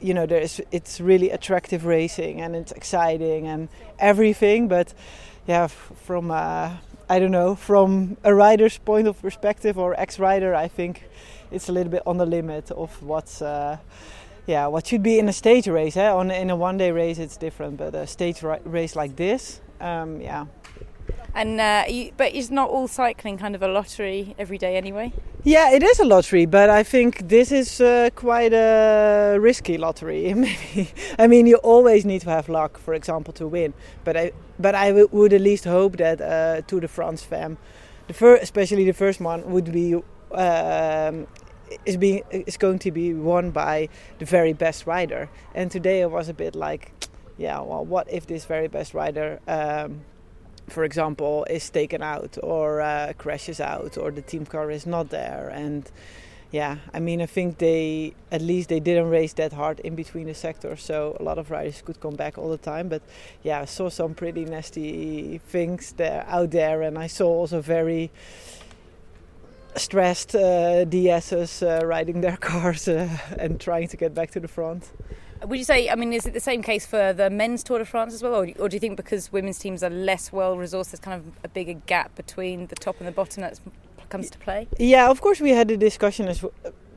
you know there is. It's really attractive racing and it's exciting and everything. But yeah, from uh, I don't know from a rider's point of perspective or ex-rider, I think it's a little bit on the limit of what's. Uh, Yeah, what should be in a stage race, eh? On in a one-day race, it's different. But a stage ra- race like this, um, yeah. And uh, you, but is not all cycling kind of a lottery every day, anyway? Yeah, it is a lottery, but I think this is uh, quite a risky lottery. Maybe I mean you always need to have luck, for example, to win. But I but I w- would at least hope that uh, Tour de France fam, the fir- especially the first one, would be um, is being is going to be won by the very best rider. And today I was a bit like, yeah, well, what if this very best rider, um, for example, is taken out or uh, crashes out, or the team car is not there? And yeah, I mean, I think they, at least they didn't race that hard in between the sectors, so a lot of riders could come back all the time. But yeah, I saw some pretty nasty things there out there, and I saw also very stressed uh, D Ss uh, riding their cars uh, and trying to get back to the front. Would you say, I mean, is it the same case for the men's Tour de France as well? Or, or do you think because women's teams are less well-resourced, there's kind of a bigger gap between the top and the bottom that comes to play? Yeah, of course we had a discussion as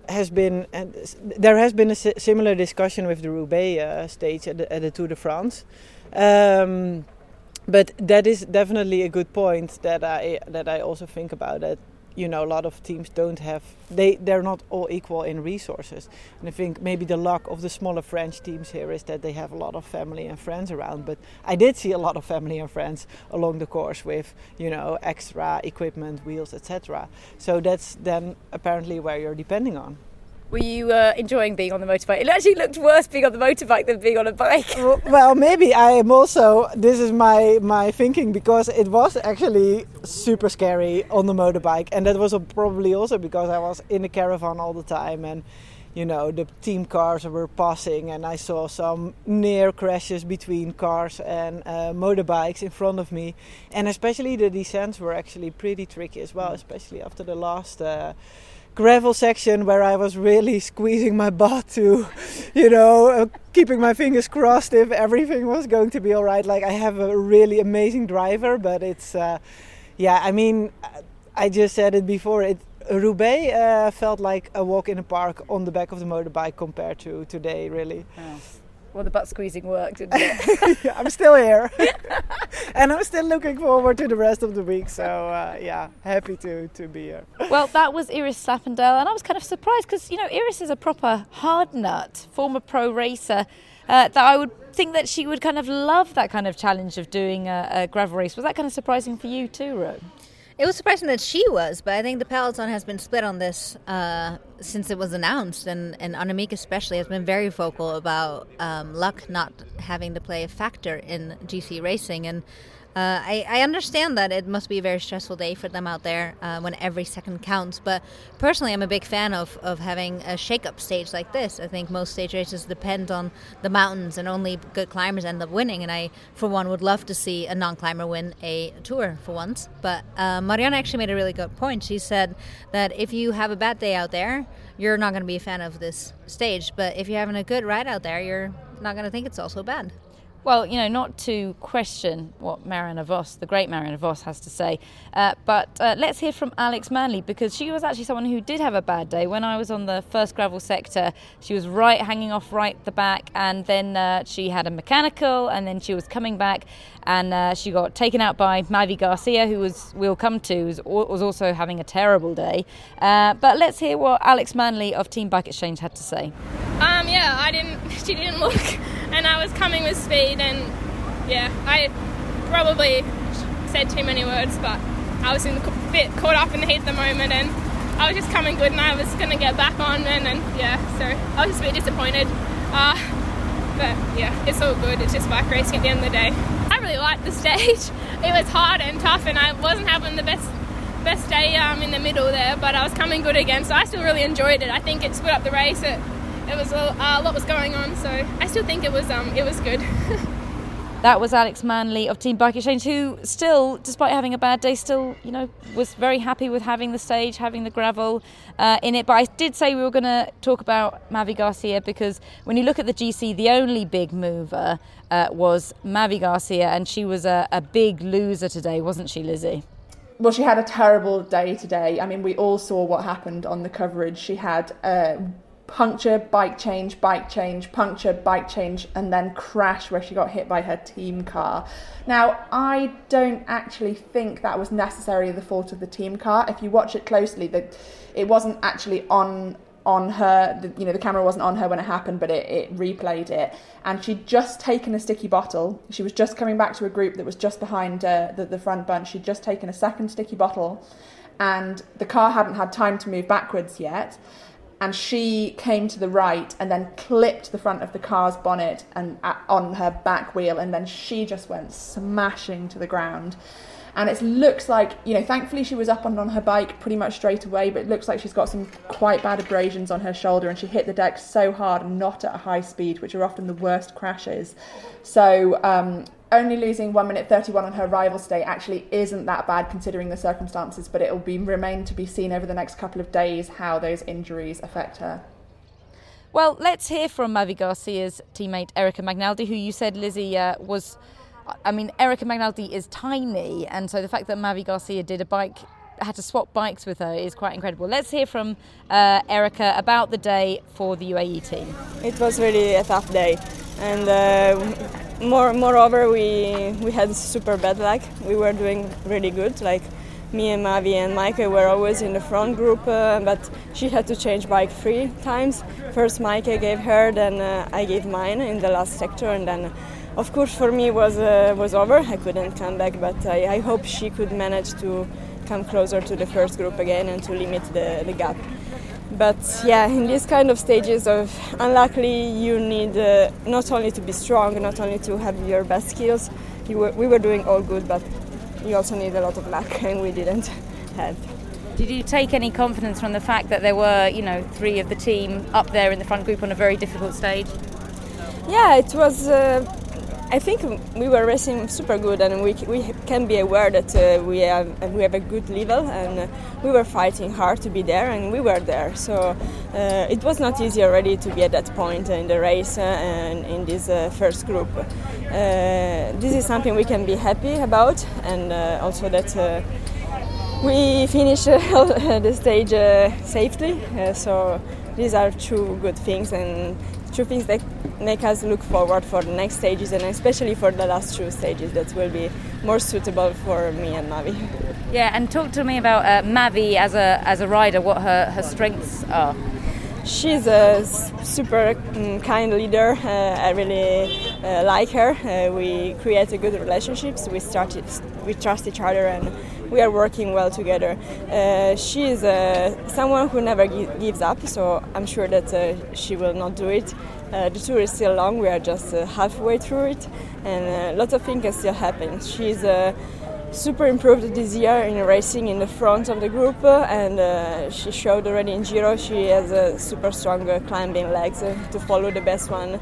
has been, and there has been a similar discussion with the Roubaix uh, stage at the, at the Tour de France. Um, but that is definitely a good point that I that I also think about, that, you know, a lot of teams don't have, they, they're not all equal in resources. And I think maybe the luck of the smaller French teams here is that they have a lot of family and friends around. But I did see a lot of family and friends along the course with, you know, extra equipment, wheels, et cetera. So that's then apparently where you're depending on. Were you uh, enjoying being on the motorbike? It actually looked worse being on the motorbike than being on a bike. Well, maybe I am also, this is my, my thinking, because it was actually super scary on the motorbike. And that was probably also because I was in the caravan all the time, and, you know, the team cars were passing, and I saw some near crashes between cars and uh, motorbikes in front of me. And especially the descents were actually pretty tricky as well, especially after the last... Uh, gravel section, where I was really squeezing my butt to, you know, uh, keeping my fingers crossed if everything was going to be all right. Like, I have a really amazing driver, but it's, uh, yeah, I mean, I just said it before, it Roubaix uh, felt like a walk in the park on the back of the motorbike compared to today, really. Wow. Well, the butt squeezing worked, didn't it? Yeah, I'm still here. And I'm still looking forward to the rest of the week. So, uh, yeah, happy to, to be here. Well, that was Iris Slappendel. And I was kind of surprised because, you know, Iris is a proper hard nut, former pro racer, uh, that I would think that she would kind of love that kind of challenge of doing a, a gravel race. Was that kind of surprising for you too, Ro? It was surprising that she was, but I think the peloton has been split on this uh, since it was announced, and, and Annemiek especially has been very vocal about um, luck not having to play a factor in G C racing, and uh, I, I understand that it must be a very stressful day for them out there uh, when every second counts, but personally I'm a big fan of, of having a shake-up stage like this. I think most stage races depend on the mountains, and only good climbers end up winning, and I, for one, would love to see a non-climber win a Tour for once. But uh, Marianne actually made a really good point. She said that if you have a bad day out there, you're not going to be a fan of this stage, but if you're having a good ride out there, you're not going to think it's all so bad. Well, you know, not to question what Marianne Vos, the great Marianne Vos, has to say, uh, but uh, let's hear from Alex Manley, because she was actually someone who did have a bad day. When I was on the first gravel sector, she was right, hanging off right the back, and then uh, she had a mechanical, and then she was coming back, and uh, she got taken out by Mavi Garcia, who was we'll come to, who was also having a terrible day. Uh, but let's hear what Alex Manley of Team Bike Exchange had to say. Um, yeah, I didn't. She didn't look, and I was coming with speed, and yeah, I probably said too many words, but I was in the, bit caught up in the heat at the moment, and I was just coming good, and I was gonna get back on, and, and yeah, so I was just a bit disappointed. Uh, but yeah, it's all good. It's just bike racing at the end of the day. I really liked the stage. It was hard and tough, and I wasn't having the best best day um, in the middle there, but I was coming good again, so I still really enjoyed it. I think it split up the race. It, It was uh, a lot was going on, so I still think it was um, it was good. That was Alex Manley of Team Bike Exchange, who still, despite having a bad day, still, you know, was very happy with having the stage, having the gravel uh, in it. But I did say we were going to talk about Mavi Garcia, because when you look at the G C, the only big mover uh, was Mavi Garcia, and she was a, a big loser today, wasn't she, Lizzie? Well, she had a terrible day today. I mean, we all saw what happened on the coverage. She had Uh, puncture, bike change, bike change, puncture, bike change, and then crash where she got hit by her team car. Now, I don't actually think that was necessarily the fault of the team car. If you watch it closely, that it wasn't actually on on her, the, you know, the camera wasn't on her when it happened, but it, it replayed it. And she'd just taken a sticky bottle. She was just coming back to a group that was just behind uh, the, the front bunch. She'd just taken a second sticky bottle, and the car hadn't had time to move backwards yet, and she came to the right and then clipped the front of the car's bonnet and uh, on her back wheel, and then she just went smashing to the ground. And it looks like, you know, thankfully she was up and on her bike pretty much straight away, but it looks like she's got some quite bad abrasions on her shoulder, and she hit the deck so hard, and not at a high speed, which are often the worst crashes. So um, only losing one minute thirty-one on her rival state actually isn't that bad considering the circumstances, but it will be remain to be seen over the next couple of days how those injuries affect her. Well, let's hear from Mavi Garcia's teammate Erica Magnaldi, who you said, Lizzie, uh, was... I mean, Erica Magnaldi is tiny, and so the fact that Mavi Garcia did a bike, had to swap bikes with her, is quite incredible. Let's hear from uh, Erica about the day for the U A E team. It was really a tough day, and uh, more, moreover, we we had super bad luck. We were doing really good, like me and Mavi and Maike were always in the front group, uh, but she had to change bike three times. First Maike gave her, then uh, I gave mine in the last sector, and then. Of course, for me was uh, was over. I couldn't come back, but I, I hope she could manage to come closer to the first group again and to limit the, the gap. But yeah, in these kind of stages of unluckily, you need uh, not only to be strong, not only to have your best skills. You were, we were doing all good, but you also need a lot of luck, and we didn't have. Did you take any confidence from the fact that there were, you know, three of the team up there in the front group on a very difficult stage? Yeah, it was. Uh, I think we were racing super good, and we we can be aware that uh, we have we have a good level, and uh, we were fighting hard to be there, and we were there. So uh, it was not easy already to be at that point in the race uh, and in this uh, first group. Uh, this is something we can be happy about, and uh, also that uh, we finished uh, the stage uh, safely. Uh, so these are two good things, and two things that make us look forward for the next stages, and especially for the last two stages that will be more suitable for me and Mavi. Yeah, and talk to me about uh, Mavi as a as a rider, what her, her strengths are. She's a super um, kind leader. Uh, I really uh, like her. Uh, we create a good relationships. We started, we trust each other, and we are working well together. Uh, she is uh, someone who never gi- gives up, so I'm sure that uh, she will not do it. Uh, the tour is still long, we are just uh, halfway through it, and uh, lots of things can still happen. She's uh, super improved this year in racing in the front of the group, uh, and uh, she showed already in Giro she has uh, super strong uh, climbing legs uh, to follow the best one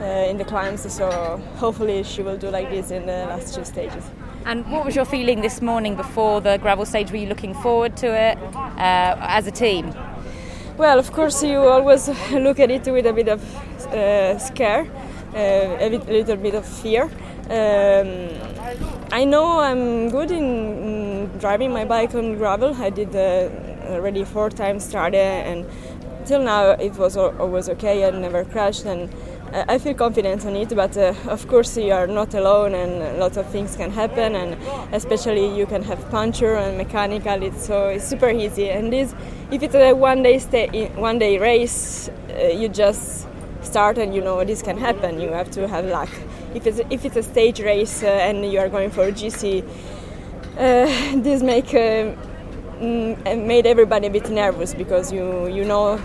uh, in the climbs, so hopefully she will do like this in the last two stages. And what was your feeling this morning before the gravel stage? Were you looking forward to it uh, as a team? Well, of course, you always look at it with a bit of uh, scare, uh, a bit, little bit of fear. Um, I know I'm good in um, driving my bike on gravel. I did uh, already four times Strade, and till now it was always okay. I never crashed, and I feel confident on it, but uh, of course you are not alone, and lots of things can happen, and especially you can have puncture and mechanical. It's so it's super easy, and this if it's a one day stay, one day race, uh, you just start and you know this can happen. You have to have luck. If it's if it's a stage race uh, and you are going for a G C, uh, this make. Uh, made everybody a bit nervous because you you know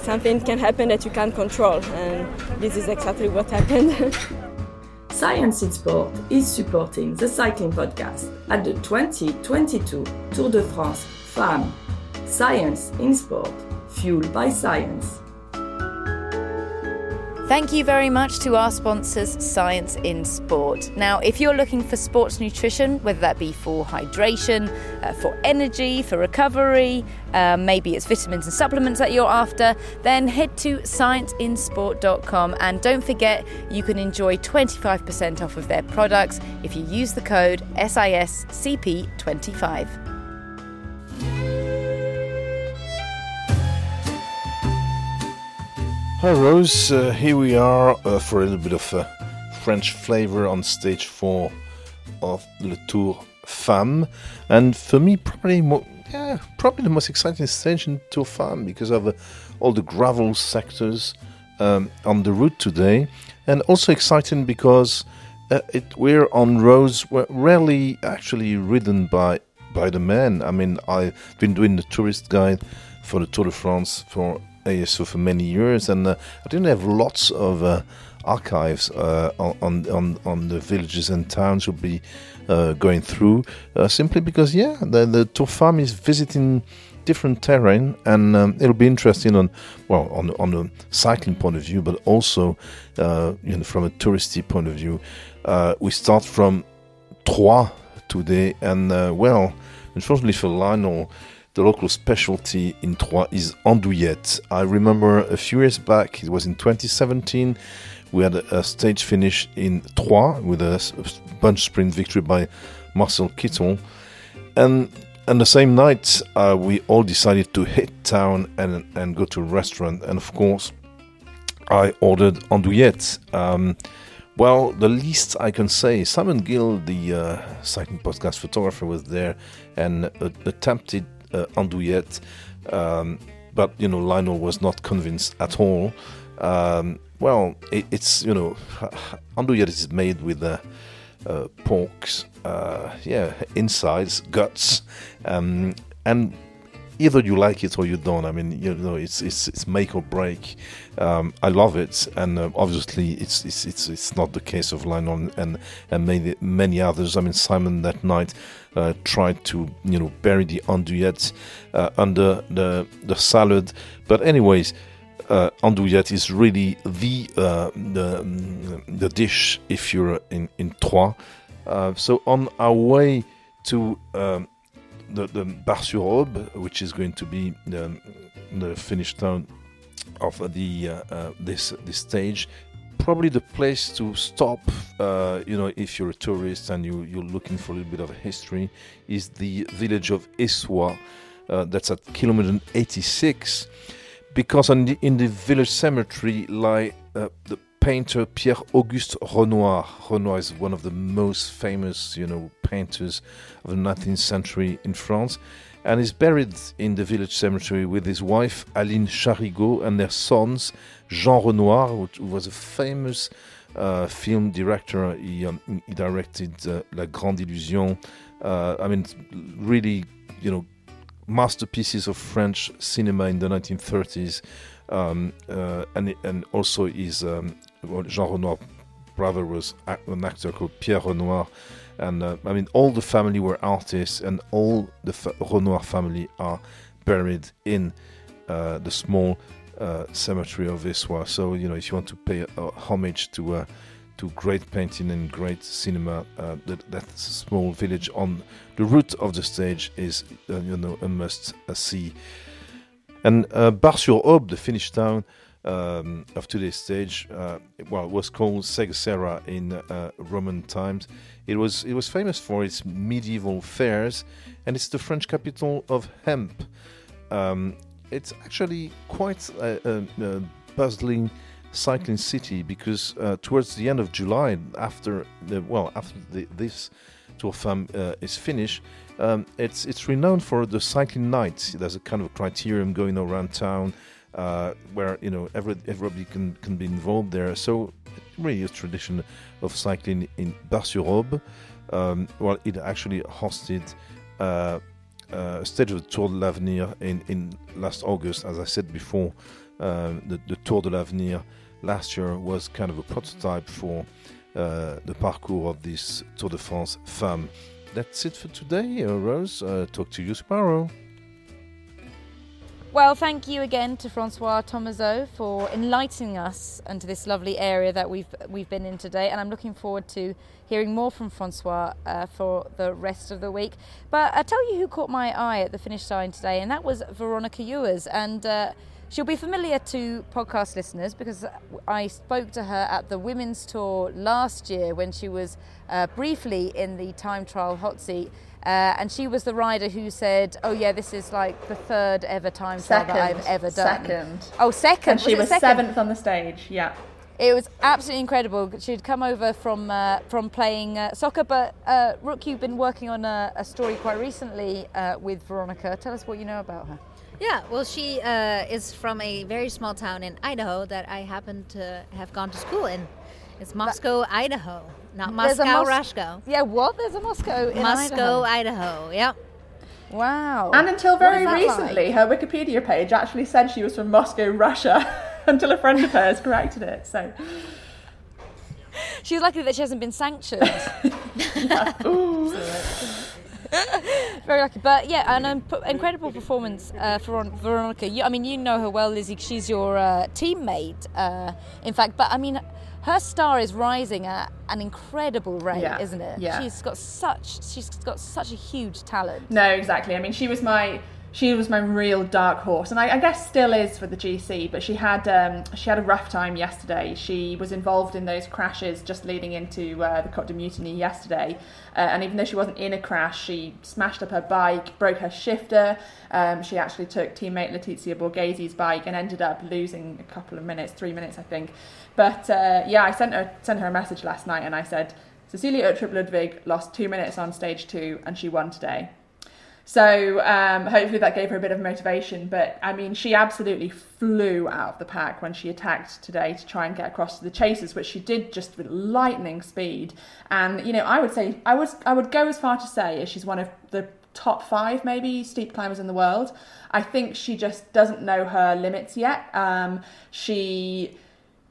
something can happen that you can't control, and this is exactly what happened. Science in Sport is supporting the cycling podcast at the twenty twenty-two Tour de France Femmes. Science in Sport, fueled by science. Thank you very much to our sponsors, Science in Sport. Now, if you're looking for sports nutrition, whether that be for hydration, uh, for energy, for recovery, uh, maybe it's vitamins and supplements that you're after, then head to science in sport dot com. And don't forget, you can enjoy twenty-five percent off of their products if you use the code S I S C P twenty-five. Hi Rose, uh, here we are uh, for a little bit of uh, French flavour on stage four of Le Tour Femmes, and for me probably more, yeah, probably the most exciting stage in Tour Femmes because of uh, all the gravel sectors um, on the route today, and also exciting because uh, it, we're on roads rarely actually ridden by by the man. I mean, I've been doing the tourist guide for the Tour de France for A S O for many years, and uh, I didn't have lots of uh, archives uh, on on on the villages and towns would be uh, going through uh, simply because yeah, the, the Tour Femme is visiting different terrain, and um, it'll be interesting on well on on the cycling point of view, but also uh, you know from a touristy point of view. Uh, we start from Troyes today, and uh, well, unfortunately for Lionel, the local specialty in Troyes is andouillette. I remember a few years back, it was in twenty seventeen, we had a, a stage finish in Troyes with a, a bunch sprint victory by Marcel Kittel, and and the same night uh, we all decided to hit town and and go to a restaurant, and of course I ordered andouillette. Um, Well, the least I can say, Simon Gill, the uh, cycling podcast photographer, was there and uh, attempted uh, andouillette, um, but you know Lionel was not convinced at all. Um, well, it, it's you know andouillette is made with uh, uh, pork's, uh, yeah, insides, guts, um, and either you like it or you don't. I mean, you know, it's it's it's make or break. Um, I love it, and uh, obviously it's, it's it's it's not the case of Lionel and and many many others. I mean, Simon that night uh, tried to you know bury the andouillette uh, under the the salad, but anyways, uh, andouillette is really the uh, the the dish if you're in in Troyes. Uh, so on our way to um, the, the Bar-sur-Aube, which is going to be the, the finished town of the uh, uh, this this stage, probably the place to stop. Uh, you know, if you're a tourist and you you're looking for a little bit of history, is the village of Essois. Uh, that's at kilometer eighty-six, because in the, in the village cemetery lie uh, the painter Pierre-Auguste Renoir. Renoir is one of the most famous, you know, painters of the nineteenth century in France, and is buried in the village cemetery with his wife Aline Charigot and their sons Jean Renoir, who was a famous uh, film director. He, um, he directed uh, La Grande Illusion. Uh, I mean, really, you know, masterpieces of French cinema in the nineteen thirties. Um, uh, and and also his um, Jean Renoir's brother was an actor called Pierre Renoir, and uh, I mean all the family were artists, and all the fa- Renoir family are buried in uh, the small uh, cemetery of Essois. So you know, if you want to pay uh, homage to uh, to great painting and great cinema, uh, that that small village on the route of the stage is uh, you know a must uh, see. And uh, Bar-sur-Aube, the Finnish town um, of today's stage, uh, well, it was called Segesera in uh, Roman times. It was it was famous for its medieval fairs, and it's the French capital of hemp. Um, it's actually quite a, a, a puzzling cycling city, because uh, towards the end of July, after the, well, after the, this Tour Femme uh, is finished. Um, it's it's renowned for the cycling nights. There's a kind of criterium going around town uh, where you know every, everybody can, can be involved there. So really a tradition of cycling in Bar-sur-Aube. Um, well, it actually hosted uh, uh, stage of the Tour de l'Avenir in, in last August. As I said before, uh, the, the Tour de l'Avenir last year was kind of a prototype for uh, the parcours of this Tour de France Femme. That's it for today, Rose. Uh, talk to you tomorrow. Well, thank you again to Francois Thomazeau for enlightening us into this lovely area that we've we've been in today, and I'm looking forward to hearing more from Francois uh, for the rest of the week. But I tell you who caught my eye at the finish line today, and that was Veronica Ewers, and uh, she'll be familiar to podcast listeners because I spoke to her at the Women's Tour last year when she was uh, briefly in the time trial hot seat. Uh, and she was the rider who said, "Oh yeah, this is like the third ever time trial that I've ever done." Second. Oh, second. And she was, was seventh on the stage. Yeah. It was absolutely incredible. She'd come over from uh, from playing uh, soccer, but uh, Rook, you've been working on a, a story quite recently uh, with Veronica. Tell us what you know about her. Yeah, well, she uh, is from a very small town in Idaho that I happen to have gone to school in. It's Moscow, but Idaho, not Moscow, Mos- Rashko. Yeah, what? There's a Moscow in Moscow, Idaho. Moscow, Idaho, yep. Wow. And until very recently, like? her Wikipedia page actually said she was from Moscow, Russia, until a friend of hers corrected it. So she's lucky that she hasn't been sanctioned. Very lucky. But yeah, an um, incredible performance uh, for Veronica. You, I mean, you know her well, Lizzie. She's your uh, teammate, uh, in fact. But I mean, her star is rising at an incredible rate, yeah. isn't it? Yeah. She's got such she's got such a huge talent. No, exactly. I mean, she was my she was my real dark horse, and I, I guess still is for the G C. But she had um, she had a rough time yesterday. She was involved in those crashes just leading into uh, the Côte de Mutiny yesterday, uh, and even though she wasn't in a crash, she smashed up her bike, broke her shifter. Um, she actually took teammate Letizia Borghesi's bike and ended up losing a couple of minutes, three minutes, I think. But uh, yeah, I sent her sent her a message last night and I said, Cecilia Uttrup-Ludwig lost two minutes on stage two and she won today. So um, hopefully that gave her a bit of motivation. But I mean, she absolutely flew out of the pack when she attacked today to try and get across to the chasers, which she did just with lightning speed. And, you know, I would say, I was I would go as far to say as she's one of the top five maybe steep climbers in the world. I think she just doesn't know her limits yet. Um, she...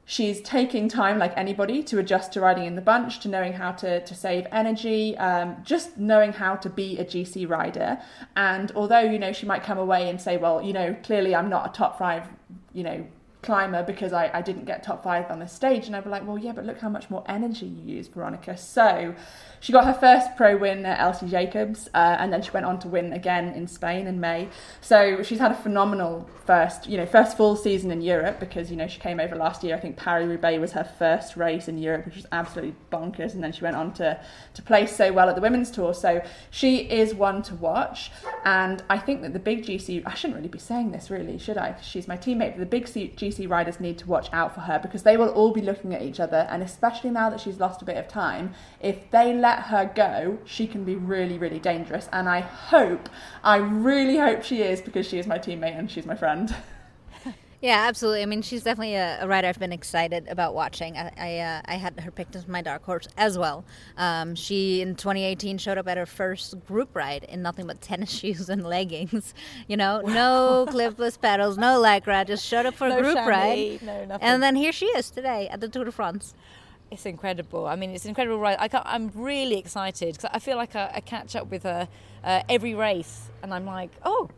She's taking time, like anybody, to adjust to riding in the bunch, to knowing how to, to save energy, um, just knowing how to be a G C rider. And although, you know, she might come away and say, well, you know, clearly I'm not a top five, you know, climber because I, I didn't get top five on the stage. And I'd be like, well, yeah, but look how much more energy you use, Veronica. So she got her first pro win at Elsie Jacobs, uh, and then she went on to win again in Spain in May. So she's had a phenomenal first, you know, first full season in Europe because, you know, she came over last year. I think Paris-Roubaix was her first race in Europe, which was absolutely bonkers. And then she went on to, to play so well at the Women's Tour. So she is one to watch. And I think that the big G C, I shouldn't really be saying this really, should I? She's my teammate, but the big G C riders need to watch out for her because they will all be looking at each other, and especially now that she's lost a bit of time, if they let her go, she can be really, really dangerous. And I hope, I really hope she is, because she is my teammate and she's my friend. Yeah, absolutely. I mean, she's definitely a, a rider I've been excited about watching. I I, uh, I had her picked as my dark horse as well. Um, she, in twenty eighteen, showed up at her first group ride in nothing but tennis shoes and leggings. You know, wow. No clipless pedals, no Lycra, just showed up for no a group chamois, ride. No, nothing. And then here she is today at the Tour de France. It's incredible. I mean, it's an incredible ride. I can't, I'm really excited because I feel like I, I catch up with her uh, every race and I'm like, oh,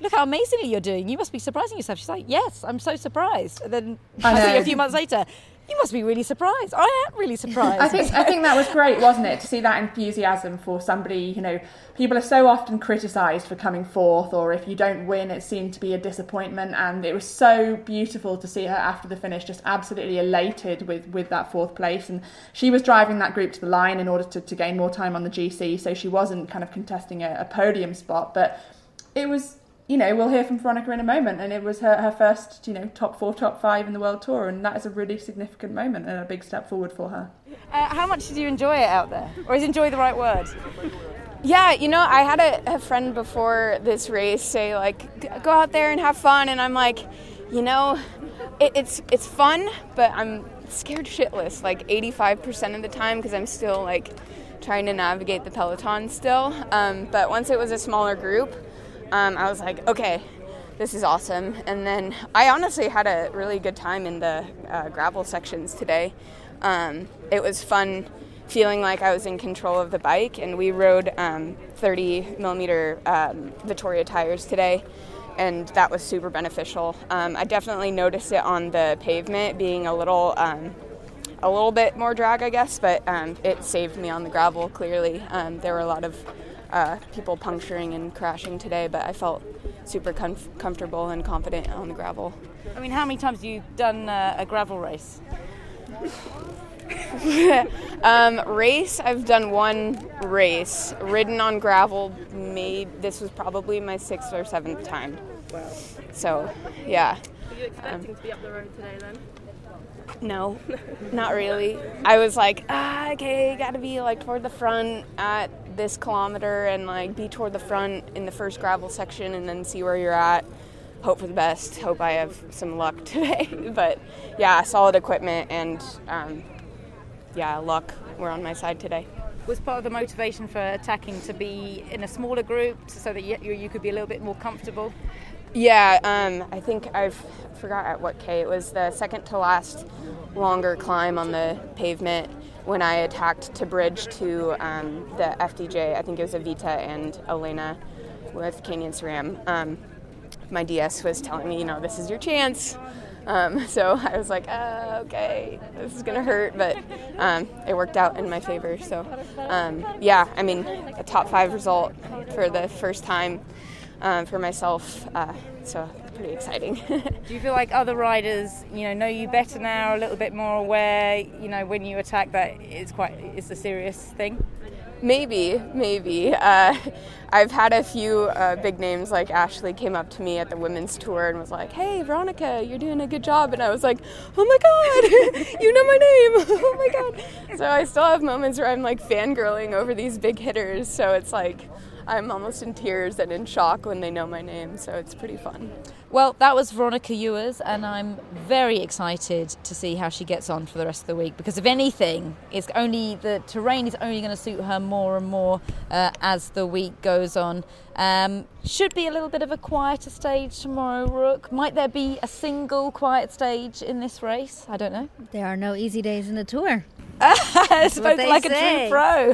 look how amazingly you're doing. You must be surprising yourself. She's like, yes, I'm so surprised. And then I, I see a few months later, you must be really surprised. I am really surprised. I think I think that was great, wasn't it? To see that enthusiasm for somebody, you know, people are so often criticised for coming fourth, or if you don't win, it seemed to be a disappointment. And it was so beautiful to see her after the finish, just absolutely elated with, with that fourth place. And she was driving that group to the line in order to, to gain more time on the G C. So she wasn't kind of contesting a, a podium spot, but it was... You know, we'll hear from Veronica in a moment, and it was her, her first, you know, top four, top five in the World Tour, and that is a really significant moment and a big step forward for her. Uh, how much did you enjoy it out there? Or is enjoy the right word? Yeah, you know, I had a, a friend before this race say, like, go out there and have fun, and I'm like, you know, it, it's it's fun, but I'm scared shitless, like, eighty-five percent of the time, because I'm still, like, trying to navigate the peloton still. Um, but once it was a smaller group, Um, I was like, okay, this is awesome. And then I honestly had a really good time in the uh, gravel sections today. Um, it was fun feeling like I was in control of the bike, and we rode um, thirty millimeter um, Vittoria tires today, and that was super beneficial. Um, I definitely noticed it on the pavement being a little um, a little bit more drag, I guess, but um, it saved me on the gravel, clearly. Um, there were a lot of Uh, people puncturing and crashing today, but I felt super comf- comfortable and confident on the gravel. I mean, how many times have you done uh, a gravel race? um, race, I've done one race. Ridden on gravel, maybe, this was probably my sixth or seventh time. Wow. So, yeah. Were you expecting um, to be up the road today then? No, not really. I was like, ah, okay, gotta be like toward the front at this kilometer and like be toward the front in the first gravel section and then see where you're at. Hope for the best. Hope I have some luck today. But yeah, solid equipment and um, yeah, luck. We're on my side today. was part of the motivation for attacking, to be in a smaller group so that you, you could be a little bit more comfortable? Yeah, um, I think I've forgot at what K. It was the second to last longer climb on the pavement when I attacked to bridge to um, the F D J. I think it was Evita and Elena with Canyon Ceram. Um, my D S was telling me, you know, this is your chance. Um, so I was like, oh, okay, this is going to hurt, but um, it worked out in my favor. So, um, yeah, I mean, a top five result for the first time um, for myself, uh, so pretty exciting. Do you feel like other riders, you know, know you better now, a little bit more aware, you know, when you attack that it's quite, it's a serious thing? Maybe, maybe. Uh, I've had a few uh, big names, like Ashleigh came up to me at the women's tour and was like, hey, Veronica, you're doing a good job. And I was like, oh my God, you know my name. Oh my God. So I still have moments where I'm like fangirling over these big hitters. So it's like I'm almost in tears and in shock when they know my name. So it's pretty fun. Well, that was Veronica Ewers, and I'm very excited to see how she gets on for the rest of the week, because if anything, it's only the terrain is only going to suit her more and more uh, as the week goes on. Um, should be a little bit of a quieter stage tomorrow, Rook. Might there be a single quiet stage in this race? I don't know. There are no easy days in the Tour. Spoken like say. A true pro.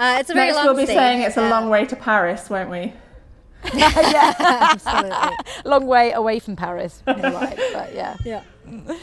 Uh, it's a very Next long we'll be stage. Saying it's yeah. a long way to Paris, won't we? Yeah, absolutely. Long way away from Paris, in life, but yeah. yeah.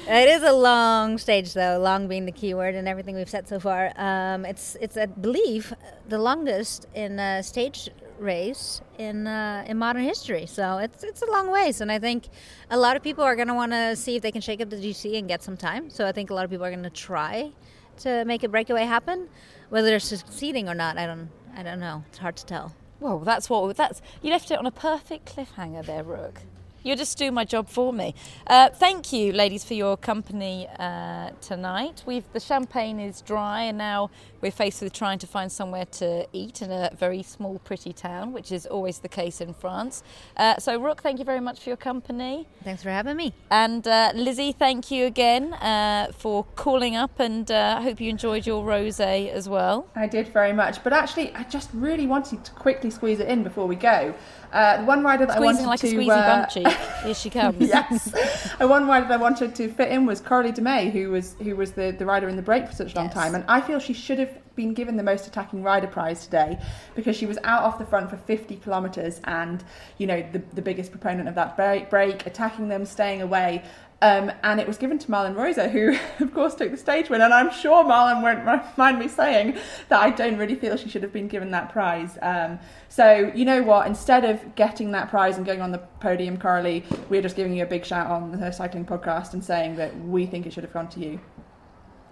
It is a long stage, though. Long being the key word in everything we've said so far. Um, it's it's I believe the longest in a stage race in uh, in modern history. So it's it's a long ways, and I think a lot of people are going to want to see if they can shake up the G C and get some time. So I think a lot of people are going to try to make a breakaway happen. Whether they're succeeding or not, I don't I don't know. It's hard to tell. Well, that's what that's. You left it on a perfect cliffhanger there, Rook. You'll just do my job for me. Uh, thank you, ladies, for your company uh, tonight. We've the champagne is dry, and now we're faced with trying to find somewhere to eat in a very small, pretty town, which is always the case in France. Uh, so, Rook, thank you very much for your company. Thanks for having me. And uh, Lizzie, thank you again uh, for calling up, and uh, I hope you enjoyed your rosé as well. I did very much, but actually, I just really wanted to quickly squeeze it in before we go. Uh, one rider that Squeezing I wanted like to... Squeezing like a squeezy uh, bum cheek. Here she comes. Yes. One rider that I wanted to fit in was Coralie DeMay, who was who was the, the rider in the break for such a yes. long time. And I feel she should have been given the most attacking rider prize today, because she was out off the front for fifty kilometres and, you know, the, the biggest proponent of that break, break attacking them, staying away. Um, and it was given to Marlen Reusser, who, of course, took the stage win. And I'm sure Marlen won't mind me saying that I don't really feel she should have been given that prize. Um, so, you know what? Instead of getting that prize and going on the podium, Coralie, we're just giving you a big shout on the Cycling Podcast and saying that we think it should have gone to you.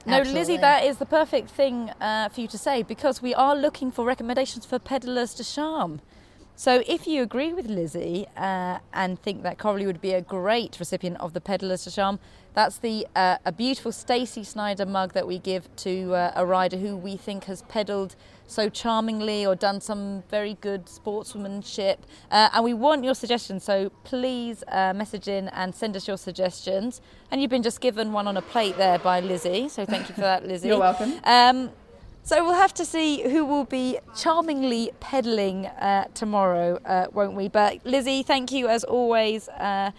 No, absolutely. Lizzie, that is the perfect thing uh, for you to say, because we are looking for recommendations for Pedaleurs de Charme. So if you agree with Lizzie uh, and think that Coralie would be a great recipient of the Pedaleurs de Charme, that's the uh, a beautiful Stacey Snyder mug that we give to uh, a rider who we think has pedalled so charmingly or done some very good sportsmanship. Uh, and we want your suggestions, so please uh, message in and send us your suggestions. And you've been just given one on a plate there by Lizzie, so thank you for that, Lizzie. You're welcome. Um, So we'll have to see who will be charmingly pedalling uh, tomorrow, uh, won't we? But Lizzie, thank you as always uh,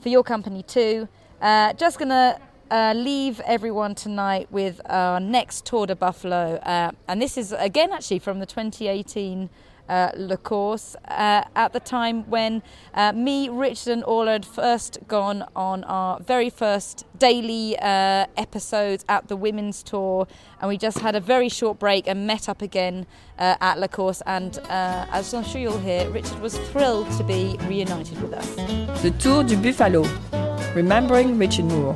for your company too. Uh, just going to uh, leave everyone tonight with our next Tour de Buffalo. Uh, and this is, again, actually from the twenty eighteen uh, Le Corse, uh, at the time when uh, me, Richard and Orla had first gone on our very first daily uh, episodes at the Women's Tour, and we just had a very short break and met up again uh, at La Course, and uh, as I'm sure you'll hear, Richard was thrilled to be reunited with us. The Tour du Buffalo, remembering Richard Moore.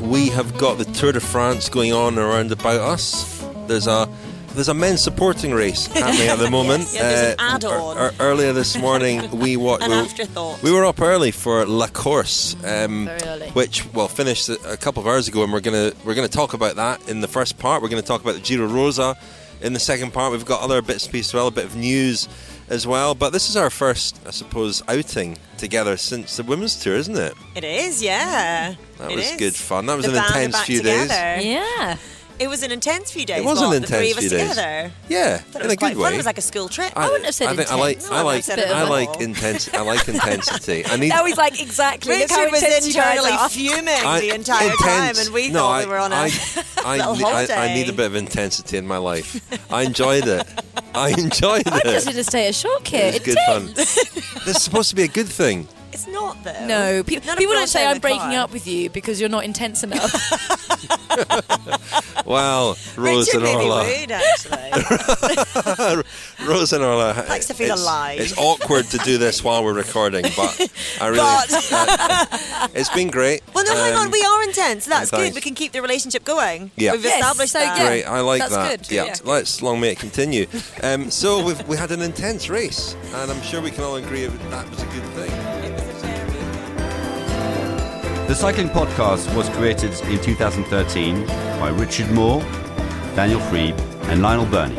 We have got the Tour de France going on around about us. There's a There's a men's supporting race happening at the moment. Yes, yeah, there's an add-on. Uh, er, er, earlier this morning, we walked. An afterthought. We were up early for La Course, um, very early. Which well finished a couple of hours ago, and we're gonna we're gonna talk about that in the first part. We're gonna talk about the Giro Rosa in the second part. We've got other bits and pieces, well, a bit of news as well. But this is our first, I suppose, outing together since the women's tour, isn't it? It is, yeah. That it was is. Good fun. That was the an intense few together. Days. Yeah. It was an intense few days. It was an intense the three of us few days. Together. Yeah, in a good quite way. Fun. It was like a school trip. I, I wouldn't have said I intense. I like, no, I like, I like intensity. I like intensity. I need. That was like exactly. Richard was internally fuming I, the entire intense, time, and we no, thought I, we were on a I, I, little holiday. I, I need a bit of intensity in my life. I enjoyed it. I enjoyed it. I just need to stay a short kid. It was intense. Good fun. This is supposed to be a good thing. It's not, though. No, pe- people don't say I'm breaking car. Up with you because you're not intense enough. Wow, Rose Richard and Orla. Richard made me rude, actually. Rose and Orla. Likes to feel it's, alive. It's awkward to do this while we're recording, but I really... uh, it's been great. Well, no, um, hang on, we are intense. That's yeah, good. We can keep the relationship going. Yeah. We've yes, established so that. Great, I like That's that. Good. Yeah. yeah, let's long may it continue. Um, so we've, we had an intense race, and I'm sure we can all agree that was a good thing. The Cycling Podcast was created in two thousand thirteen by Richard Moore, Daniel Freeb, and Lionel Burney.